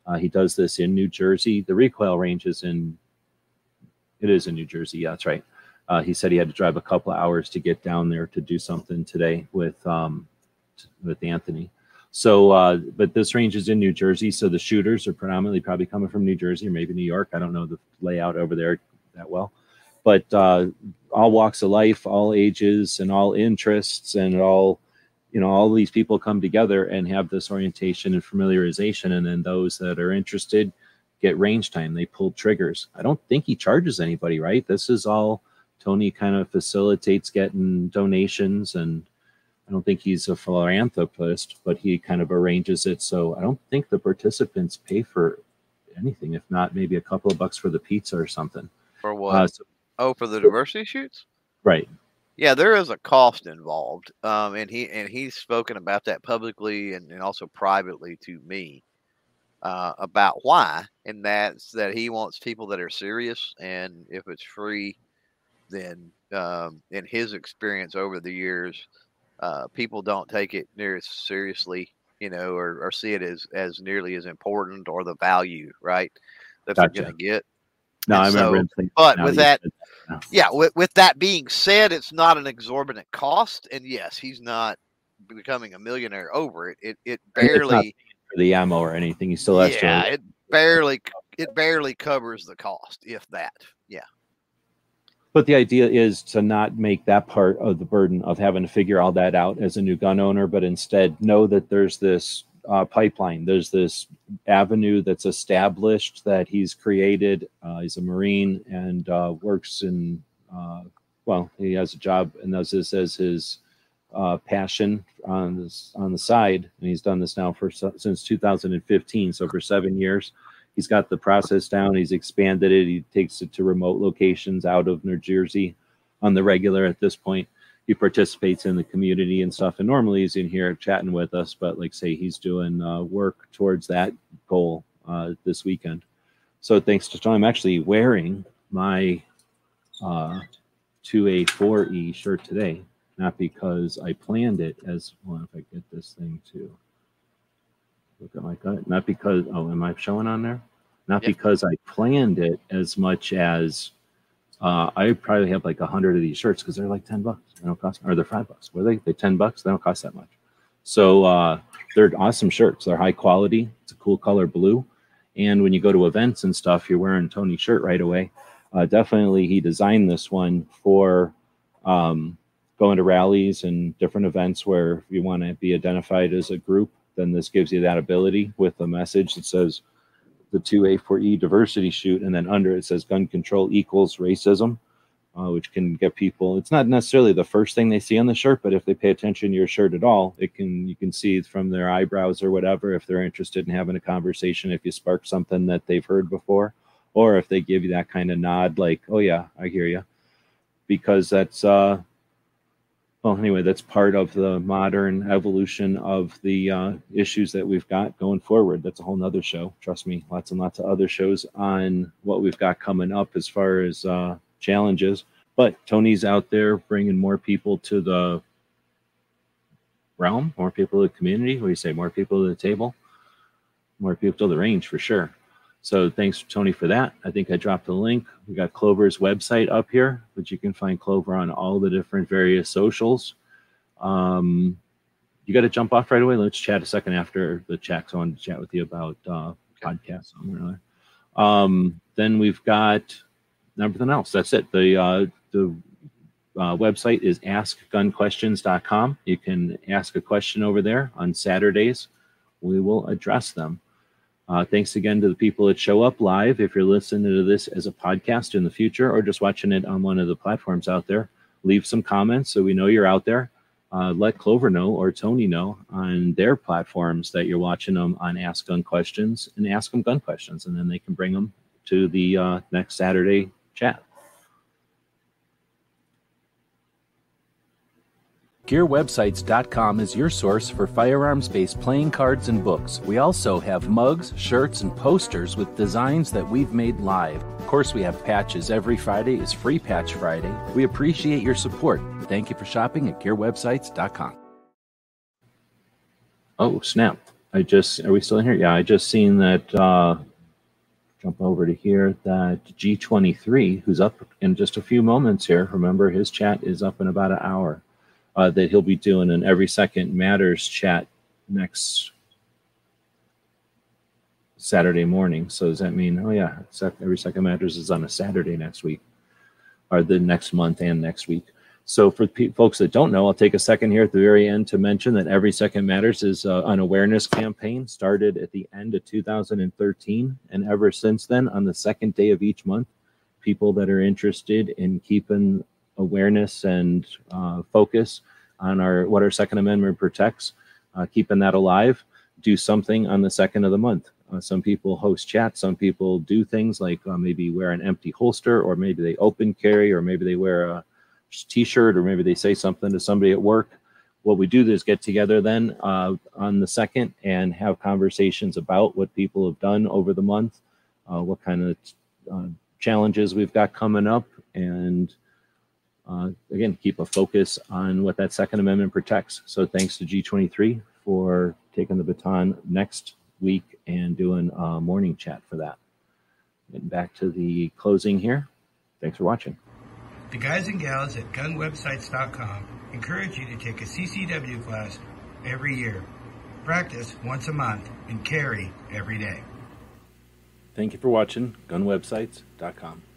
Uh, he does this in New Jersey. The Recoil Range is in, it is in New Jersey. Yeah, that's right. Uh, he said he had to drive a couple of hours to get down there to do something today with um, with Anthony. So, uh, but this range is in New Jersey, so the shooters are predominantly probably coming from New Jersey or maybe New York. I don't know the layout over there that well. But uh, all walks of life, all ages, and all interests, and all, you know, all these people come together and have this orientation and familiarization. And then those that are interested get range time. They pull triggers. I don't think he charges anybody, right? This is all Tony kind of facilitates getting donations. And I don't think he's a philanthropist, but he kind of arranges it. So I don't think the participants pay for anything, if not maybe a couple of bucks for the pizza or something. For what? Uh, so, oh, for the diversity shoots? Right. Yeah, there is a cost involved, um, and he and he's spoken about that publicly and, and also privately to me uh, about why, and that's that he wants people that are serious, and if it's free, then um, in his experience over the years, uh, people don't take it near as seriously, you know, or, or see it as, as nearly as important or the value, right, that gotcha. They're going to get. No, and I remember. So, but with that, that no. yeah, with, with that being said, it's not an exorbitant cost, and yes, he's not becoming a millionaire over it. It it barely for the ammo or anything. He still has yeah, to. It barely it barely covers the cost, if that. Yeah. But the idea is to not make that part of the burden of having to figure all that out as a new gun owner, but instead know that there's this Uh, pipeline. There's this avenue that's established that he's created. Uh, he's a Marine and uh, works in, uh, well, he has a job and does this as his uh, passion on this on the side. And he's done this now for since two thousand fifteen. So for seven years, He's got the process down. He's expanded it. He takes it to remote locations out of New Jersey on the regular at this point. He participates in the community and stuff. And normally he's in here chatting with us, but like say he's doing uh, work towards that goal uh, this weekend. So thanks to Tony, I'm actually wearing my uh, two A four E shirt today, not because I planned it as, well, if I get this thing to look at my gut, not because, oh, am I showing on there? Not yep. because I planned it as much as Uh, I probably have like a hundred of these shirts because they're like ten bucks. They don't cost, or they're five bucks. Were they? They're ten bucks. They don't cost that much. So uh, they're awesome shirts. They're high quality. It's a cool color blue. And when you go to events and stuff, you're wearing Tony's shirt right away. Uh, definitely, he designed this one for um, going to rallies and different events where if you want to be identified as a group. Then this gives you that ability with a message that says, the two A four E diversity shoot, and then under it says gun control equals racism, uh, which can get people, it's not necessarily the first thing they see on the shirt, but if they pay attention to your shirt at all, it can, you can see from their eyebrows or whatever, if they're interested in having a conversation, if you spark something that they've heard before, or if they give you that kind of nod, like, oh yeah, I hear you, because that's, uh, well, anyway, that's part of the modern evolution of the uh, issues that we've got going forward. That's a whole nother show. Trust me, lots and lots of other shows on what we've got coming up as far as uh, challenges. But Tony's out there bringing more people to the realm, more people to the community. What do you say? More people to the table, more people to the range for sure. So thanks, Tony, for that. I think I dropped the link. We got Clover's website up here, but you can find Clover on all the different various socials. Um, you got to jump off right away. Let's chat a second after the chat. So I wanted to chat with you about uh, podcasts. Um, then we've got everything else. That's it. The, uh, the uh, website is ask gun questions dot com. You can ask a question over there on Saturdays. We will address them. Uh, thanks again to the people that show up live. If you're listening to this as a podcast in the future or just watching it on one of the platforms out there, leave some comments so we know you're out there. Uh, let Clover know or Tony know on their platforms that you're watching them on Ask Gun Questions and Ask Them Gun Questions, and then they can bring them to the uh, next Saturday chat. Gear websites dot com is your source for firearms-based playing cards and books. We also have mugs, shirts, and posters with designs that we've made live. Of course, we have patches. Every Friday is Free Patch Friday. We appreciate your support. Thank you for shopping at gear websites dot com. Oh, snap. I just, are we still in here? Yeah, I just seen that, uh, jump over to here, that G twenty-three, who's up in just a few moments here. Remember, his chat is up in about an hour. Uh, that he'll be doing an Every Second Matters chat next Saturday morning. So does that mean, oh yeah, Every Second Matters is on a Saturday next week, or the next month and next week. So for pe- folks that don't know, I'll take a second here at the very end to mention that Every Second Matters is uh, an awareness campaign started at the end of two thousand thirteen. And ever since then, on the second day of each month, people that are interested in keeping awareness and uh, focus on our what our Second Amendment protects, uh, keeping that alive, do something on the second of the month. Uh, some people host chats, some people do things like uh, maybe wear an empty holster, or maybe they open carry, or maybe they wear a t-shirt, or maybe they say something to somebody at work. What we do is get together then uh, on the second and have conversations about what people have done over the month, uh, what kind of uh, challenges we've got coming up, and Uh, again, keep a focus on what that Second Amendment protects. So thanks to G twenty-three for taking the baton next week and doing a morning chat for that. Getting back to the closing here. Thanks for watching. The guys and gals at gun websites dot com encourage you to take a C C W class every year. Practice once a month and carry every day. Thank you for watching gun websites dot com.